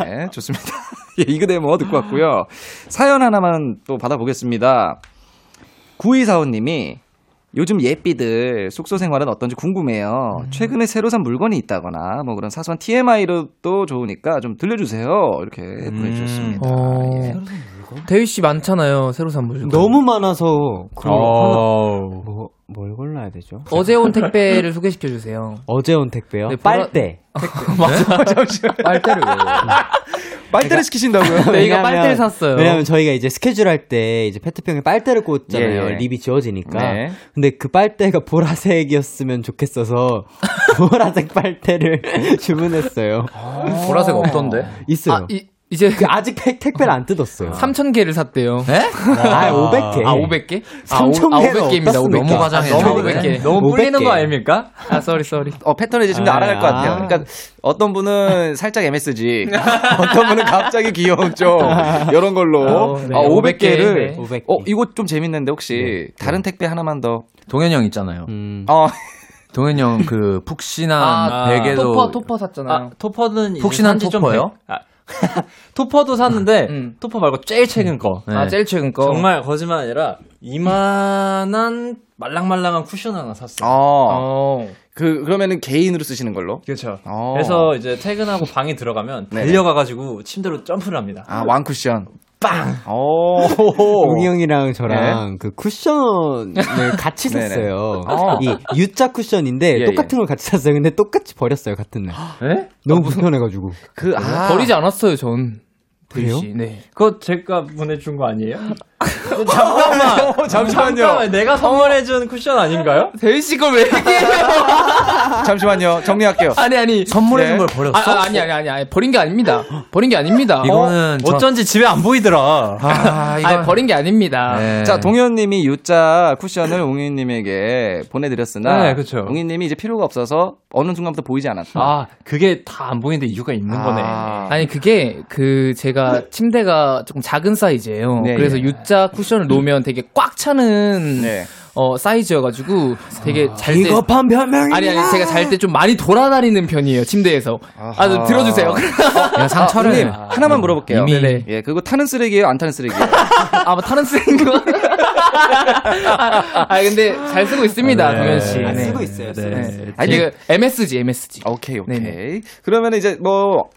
예, 좋습니다. 예, 이그대 뭐 듣고 왔고요. 사연 하나만 또 받아보겠습니다. 9245님이 요즘 예삐들 숙소 생활은 어떤지 궁금해요. 최근에 새로 산 물건이 있다거나 뭐 그런 사소한 TMI로도 좋으니까 좀 들려주세요. 이렇게 보내주셨습니다. 예. 대휘 씨 많잖아요. 새로 산 물건. 너무 많아서 그럼 하나 뭘 골라야 되죠? 어제 온 택배를 소개시켜 주세요. 어제 온 택배요? 네, 빨대. 맞아. 빨대를 왜? 빨대를 시키신다고요? 내가 빨대를 샀어요. 왜냐면 저희가 이제 스케줄 할 때 이제 페트병에 빨대를 꽂잖아요. 예. 립이 지워지니까. 네. 근데 그 빨대가 보라색이었으면 좋겠어서 보라색 빨대를 주문했어요. 보라색 없던데? 있어요. 이제 그 아직 택배를 안 뜯었어요. 3,000개를 샀대요. 네? 아, 500개. 아, 500개? 3,000개입니다. 500개. 너무 과장해요. 500개. 너무 뿌리는 거 아닙니까? 아, 쏘리. 패턴을 이제 좀 알아갈 것 같아요. 그러니까 어떤 분은 살짝 MSG, 어떤 분은 갑자기 귀여움 좀 이런 걸로. 네. 500개를. 네. 500개. 이거 좀 재밌는데 혹시 다른 택배 하나만 더. 동현이 형 있잖아요. 동현이 형 그 푹신한 베개도. 토퍼 샀잖아요. 토퍼는 푹신한 토퍼요? 토퍼도 샀는데 토퍼 말고 제일 최근 거. 네. 아, 제일 최근 거. 정말 거짓말 아니라 이만한 말랑말랑한 쿠션 하나 샀어요. 그러면은 개인으로 쓰시는 걸로. 그렇죠. 그래서 이제 퇴근하고 방에 들어가면 달려가가지고 침대로 점프를 합니다. 아, 왕 쿠션. 빵! 웅이 형이랑 저랑 그 쿠션을 같이 샀어요. 이 U자 쿠션인데 똑같은 걸 같이 샀어요. 근데 똑같이 버렸어요, 같은 날. 에? 너무 불편해가지고. 버리지 않았어요, 전. 그래요? 네. 그거 제가 보내준 거 아니에요? 잠깐만요. 내가 선물해준 쿠션 아닌가요? 대휘 씨 걸 왜 얘기해요? 잠시만요. 정리할게요. 아니. 선물해준 걸 버렸어? 아니. 버린 게 아닙니다. 이거는 어쩐지 집에 안 보이더라. 이건 버린 게 아닙니다. 네. 자, 동현님이 U자 쿠션을 웅이님에게 보내드렸으나, 네, 그렇죠. 웅이님이 이제 필요가 없어서 어느 순간부터 보이지 않았다. 그게 다 안 보이는데 이유가 있는 거네. 아니, 그게 제가 침대가 조금 작은 사이즈예요. 네, 그래서 U자 쿠션을 놓으면 되게 꽉 차는 사이즈여가지고 되게 잘 때 비겁한 변명이야. 아니 제가 잘 때 좀 많이 돌아다니는 편이에요, 침대에서. 들어주세요. 상처를 하나만 물어볼게요. 네. 예, 그거 타는 쓰레기예요, 안 타는 쓰레기예요? 뭐 타는 쓰레기인 거. 근데 잘 쓰고 있습니다, 동현 씨. 잘 쓰고 있어요. 네. 아니, MSG. 오케이. 네네. 그러면 이제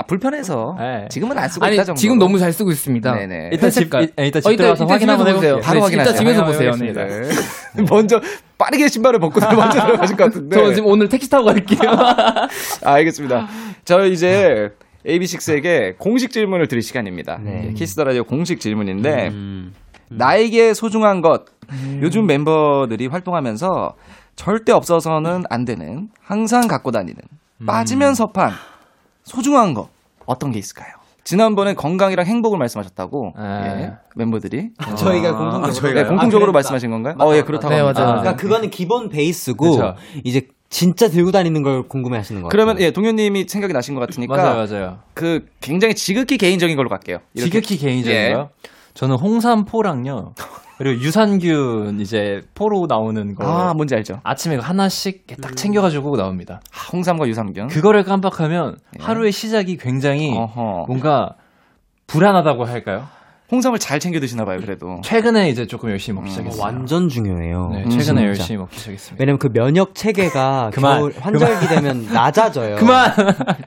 불편해서 지금은 안 쓰고 있다 정도. 지금 너무 잘 쓰고 있습니다. 네네. 일단 집 들어가서 확인 한번 해보세요. 바로 확인하세요. 일단 집에서 보세요. 네. 먼저 빠르게 신발을 벗고 먼저 들어가실 것 같은데. 저 지금 오늘 택시 타고 갈게요. 알겠습니다. 저 이제 AB6IX에게 공식 질문을 드릴 시간입니다. 네. 키스 더 라디오 공식 질문인데. 나에게 소중한 것. 요즘 멤버들이 활동하면서 절대 없어서는 안 되는, 항상 갖고 다니는, 빠지면 섭한 소중한 것 어떤 게 있을까요? 지난번에 건강이랑 행복을 말씀하셨다고. 예, 멤버들이 저희가 공통적으로 말씀하신 건가요? 맞아, 예, 그렇다고. 네, 맞아요. 그러니까 그거는 기본 베이스고. 그쵸. 이제 진짜 들고 다니는 걸 궁금해하시는 거예요. 그러면 예, 동현님이 생각이 나신 것 같으니까. 맞아요. 그 굉장히 지극히 개인적인 걸로 갈게요. 이렇게. 지극히 개인적인가요? 예. 저는 홍삼포랑요. 그리고 유산균 이제 포로 나오는 거. 뭔지 알죠? 아침에 하나씩 딱 챙겨가지고 나옵니다. 홍삼과 유산균. 그거를 깜빡하면 하루의 시작이 굉장히 뭔가 불안하다고 할까요? 홍삼을 잘 챙겨 드시나 봐요, 그래도. 최근에 이제 조금 열심히 먹기 시작했어요. 완전 중요해요. 네, 최근에 열심히 먹기 시작했습니다. 왜냐면 그 면역 체계가 겨울 환절기 되면 낮아져요.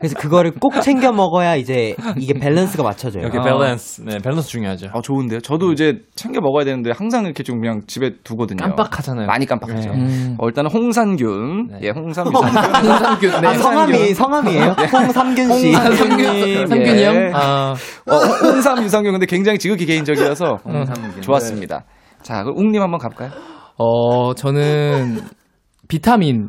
그래서 그거를 꼭 챙겨 먹어야 이제 이게 밸런스가 맞춰져요. 이렇게 밸런스. 네, 밸런스 중요하죠. 좋은데요. 저도 이제 챙겨 먹어야 되는데 항상 이렇게 좀 그냥 집에 두거든요. 깜빡하잖아요. 많이 깜빡하죠. 네. 일단은 홍산균. 네. 예, 홍삼 유산균. 홍산균. 네. 성함이에요? 네. 홍삼균 씨. 홍삼균이 형. 홍삼 유산균 근데 굉장히 지금 개인적이어서 좋았습니다. 네. 자, 그럼 웅님 한번 가볼까요? 저는 비타민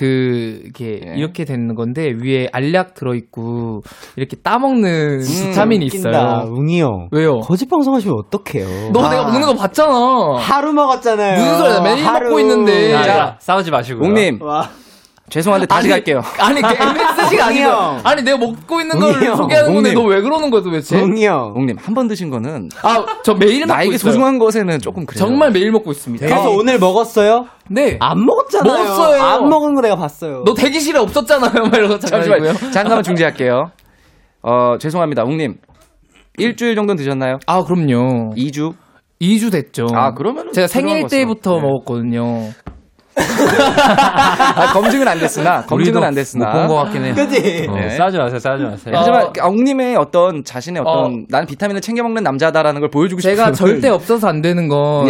이렇게 되는 건데 위에 알약 들어있고 이렇게 따먹는 비타민이 있어요. 웅이요. 왜요? 거짓 방송하시면 어떡해요? 내가 먹는 거 봤잖아. 하루 먹었잖아요. 무슨 소리야? 매일 먹고 있는데. 자, 싸우지 마시고요. 웅님. 죄송한데 다시 갈게요. MSG가 아니고. 내가 먹고 있는 걸 소개하는 건데 너 왜 그러는 거야 도대체? 웅님 한 번 드신 거는 저 매일 먹고 있어요. 나에게 소중한 것에는 조금 그래요. 정말 매일 먹고 있습니다. 그래서 오늘 먹었어요? 네. 안 먹었잖아요. 먹었어요. 안 먹은 거 내가 봤어요. 너 대기실에 없었잖아요. 잠깐만 중지할게요. 죄송합니다. 웅님 일주일 정도는 드셨나요? 그럼요. 2주 됐죠. 그러면 제가 생일 때부터 먹었거든요. 아, 검증은 안 됐으나 못 본 것 같긴 해. 그치? 싸지 마세요, 하지만 엉님의 어떤 자신의 어떤 난 비타민을 챙겨 먹는 남자다라는 걸 보여주고 싶어요. 제가 절대 없어서 안 되는 건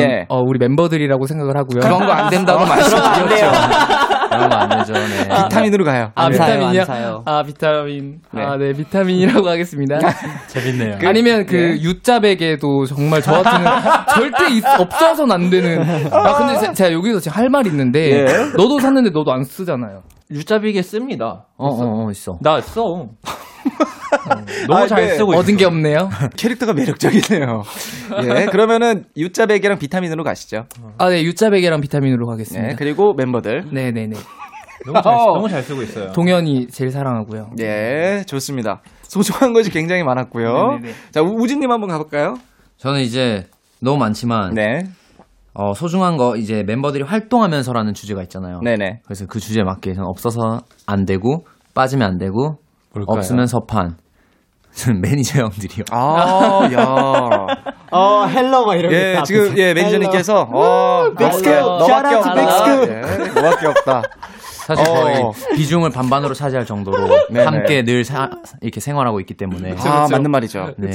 우리 멤버들이라고 생각을 하고요. 그런 거 안 된다고 말씀드렸죠. 그런 거 안 되죠. 네. 비타민으로 가요. 아, 비타민이요? 아, 비타민. 네. 아, 네, 비타민이라고 하겠습니다. 재밌네요. 아니면 그 U자백에도 정말 저 같은 절대 없어서는 안 되는. 아, 근데 제가 여기서 지금 할 말 있는데. 예? 너도 샀는데 너도 안 쓰잖아요. 유자비게 씁니다. 있어. 나 써. 너무 잘 쓰고 있어. 얻은 게 없네요. 캐릭터가 매력적이네요. 예, 그러면은 유자베개랑 비타민으로 가시죠. 아, 네, 유자베개랑 비타민으로 가겠습니다. 예, 그리고 멤버들. 네네네. 너무 잘 쓰고 있어요. 동현이 제일 사랑하고요. 예, 좋습니다. 소중한 것이 굉장히 많았고요. 네네네. 자, 우진님 한번 가볼까요? 저는 이제 너무 많지만. 네. 소중한 거 이제 멤버들이 활동하면서라는 주제가 있잖아요. 네네. 그래서 그 주제에 맞게 저는 없어서 안 되고 빠지면 안 되고 뭘까요? 없으면 서판. 저는 매니저 형들이요. 아, 야. 헬로 막 이런. 예, 지금 예 매니저님께서 빅스크 너밖에 없다. 너밖에 없다. 사실 거의 비중을 반반으로 차지할 정도로 함께 늘 이렇게 생활하고 있기 때문에. 아, 맞는 말이죠. 네.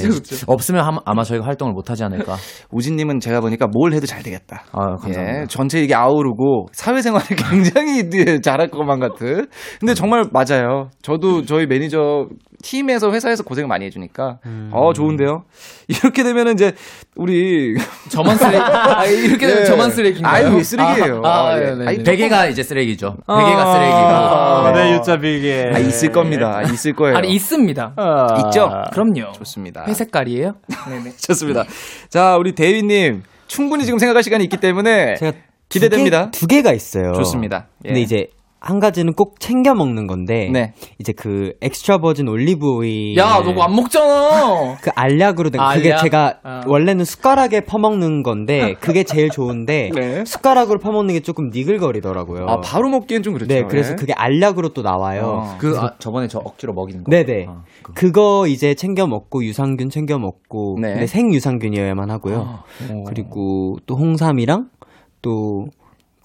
없으면 아마 저희가 활동을 못하지 않을까. 우진님은 제가 보니까 뭘 해도 잘 되겠다. 아, 감사합니다. 예, 전체 이게 아우르고 사회생활을 굉장히 잘할 것만 같은. 근데 정말 맞아요. 저도 저희 매니저 팀에서 회사에서 고생을 많이 해주니까 좋은데요. 이렇게 되면 이제 우리 저만 쓰레기. 이렇게 되면 저만 쓰레기인가요? 아유, 쓰레기예요. 네. 베개가 이제 쓰레기죠. 베개가 쓰레기고. 네, 유자 베개. 아, 있을 겁니다. 있을 거예요. 아니, 있습니다. 있죠? 그럼요. 좋습니다. 회색깔이에요? 네네. 좋습니다. 자, 우리 대휘님 충분히 지금 생각할 시간이 있기 때문에 제가 기대됩니다. 두 개가 있어요. 좋습니다. 예. 근데 이제 한 가지는 꼭 챙겨 먹는 건데 이제 그 엑스트라 버진 올리브 오일. 야, 너 안 먹잖아. 그 알약으로 된 그게 알약? 제가 원래는 숟가락에 퍼먹는 건데 그게 제일 좋은데 네. 숟가락으로 퍼먹는 게 조금 니글거리더라고요. 아, 바로 먹기엔 좀 그렇죠. 네, 그래서 그게 알약으로 또 나와요. 저번에 저 억지로 먹인 거. 네네. 그거 이제 챙겨 먹고 유산균 챙겨 먹고 근데 생유산균이어야만 하고요. 그리고 또 홍삼이랑 또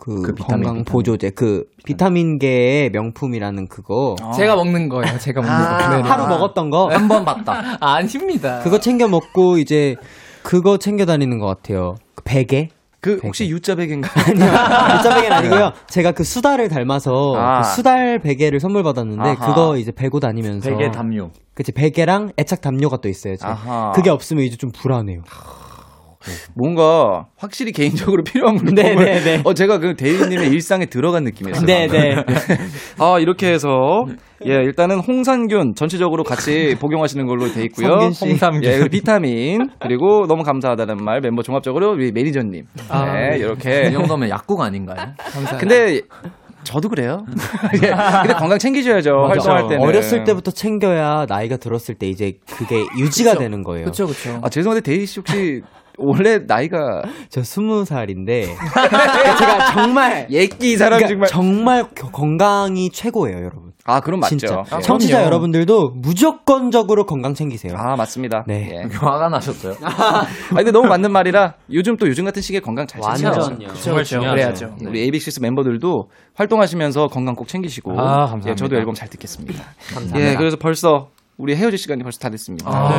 그 건강 보조제 그 비타민계의 명품이라는 그거 제가 먹는 거예요. 제가 먹는 거. 하루 먹었던 거 한 번 봤다. 아닙니다. 그거 챙겨 먹고 이제 그거 챙겨 다니는 것 같아요. 그 베개. 그 베개. 혹시 U자 베개인가요? 아니요. U자 베개는 아니고요. 제가 그 수달을 닮아서 그 수달 베개를 선물 받았는데 그거 이제 베고 다니면서 베개 담요. 그치 베개랑 애착 담요가 또 있어요. 그게 없으면 이제 좀 불안해요. 뭔가 확실히 개인적으로 필요한 물품을 제가 그 대휘님의 일상에 들어간 느낌이었어요. 네네. 아, 이렇게 해서 예 일단은 홍산균 전체적으로 같이 복용하시는 걸로 돼 있고요. 홍삼균, 예, 비타민 그리고 너무 감사하다는 말 멤버 종합적으로 우리 매니저님. 아, 네, 이렇게 이 정도면 약국 아닌가요? 감사합니다. 근데 저도 그래요. 예, 근데 건강 챙기셔야죠. 활동할 때는 어렸을 때부터 챙겨야 나이가 들었을 때 이제 그게 유지가 되는 거예요. 그렇죠, 그렇죠. 아, 죄송한데 대휘 씨 혹시 원래 나이가 저 20살인데 제가 정말 예끼 사람 그러니까 정말 건강이 최고예요, 여러분. 아, 그럼 맞죠. 아, 청취자 그럼요. 여러분들도 무조건적으로 건강 챙기세요. 아, 맞습니다. 네. 예. 화가 나셨어요. 아, 근데 너무 맞는 말이라 요즘 또 요즘 같은 시기에 건강 잘 챙겨야죠. 정말 중요해야죠. 우리 AB6IX 멤버들도 활동하시면서 건강 꼭 챙기시고. 아, 감사합니다. 예, 저도 앨범 잘 듣겠습니다. 감사합니다. 예, 그래서 벌써 우리 헤어질 시간이 벌써 다 됐습니다. 아~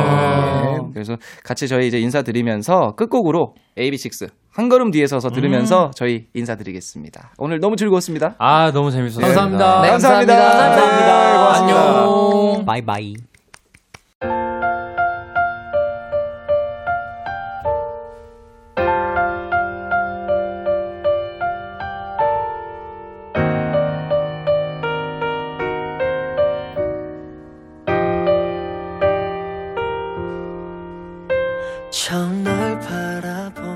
네. 그래서 같이 저희 이제 인사드리면서 끝곡으로 AB6IX 한 걸음 뒤에 서서 들으면서 저희 인사드리겠습니다. 오늘 너무 즐거웠습니다. 아, 너무 재밌었어요. 감사합니다. 네, 감사합니다. 감사합니다. 안녕. 바이바이. 처음 널 바라보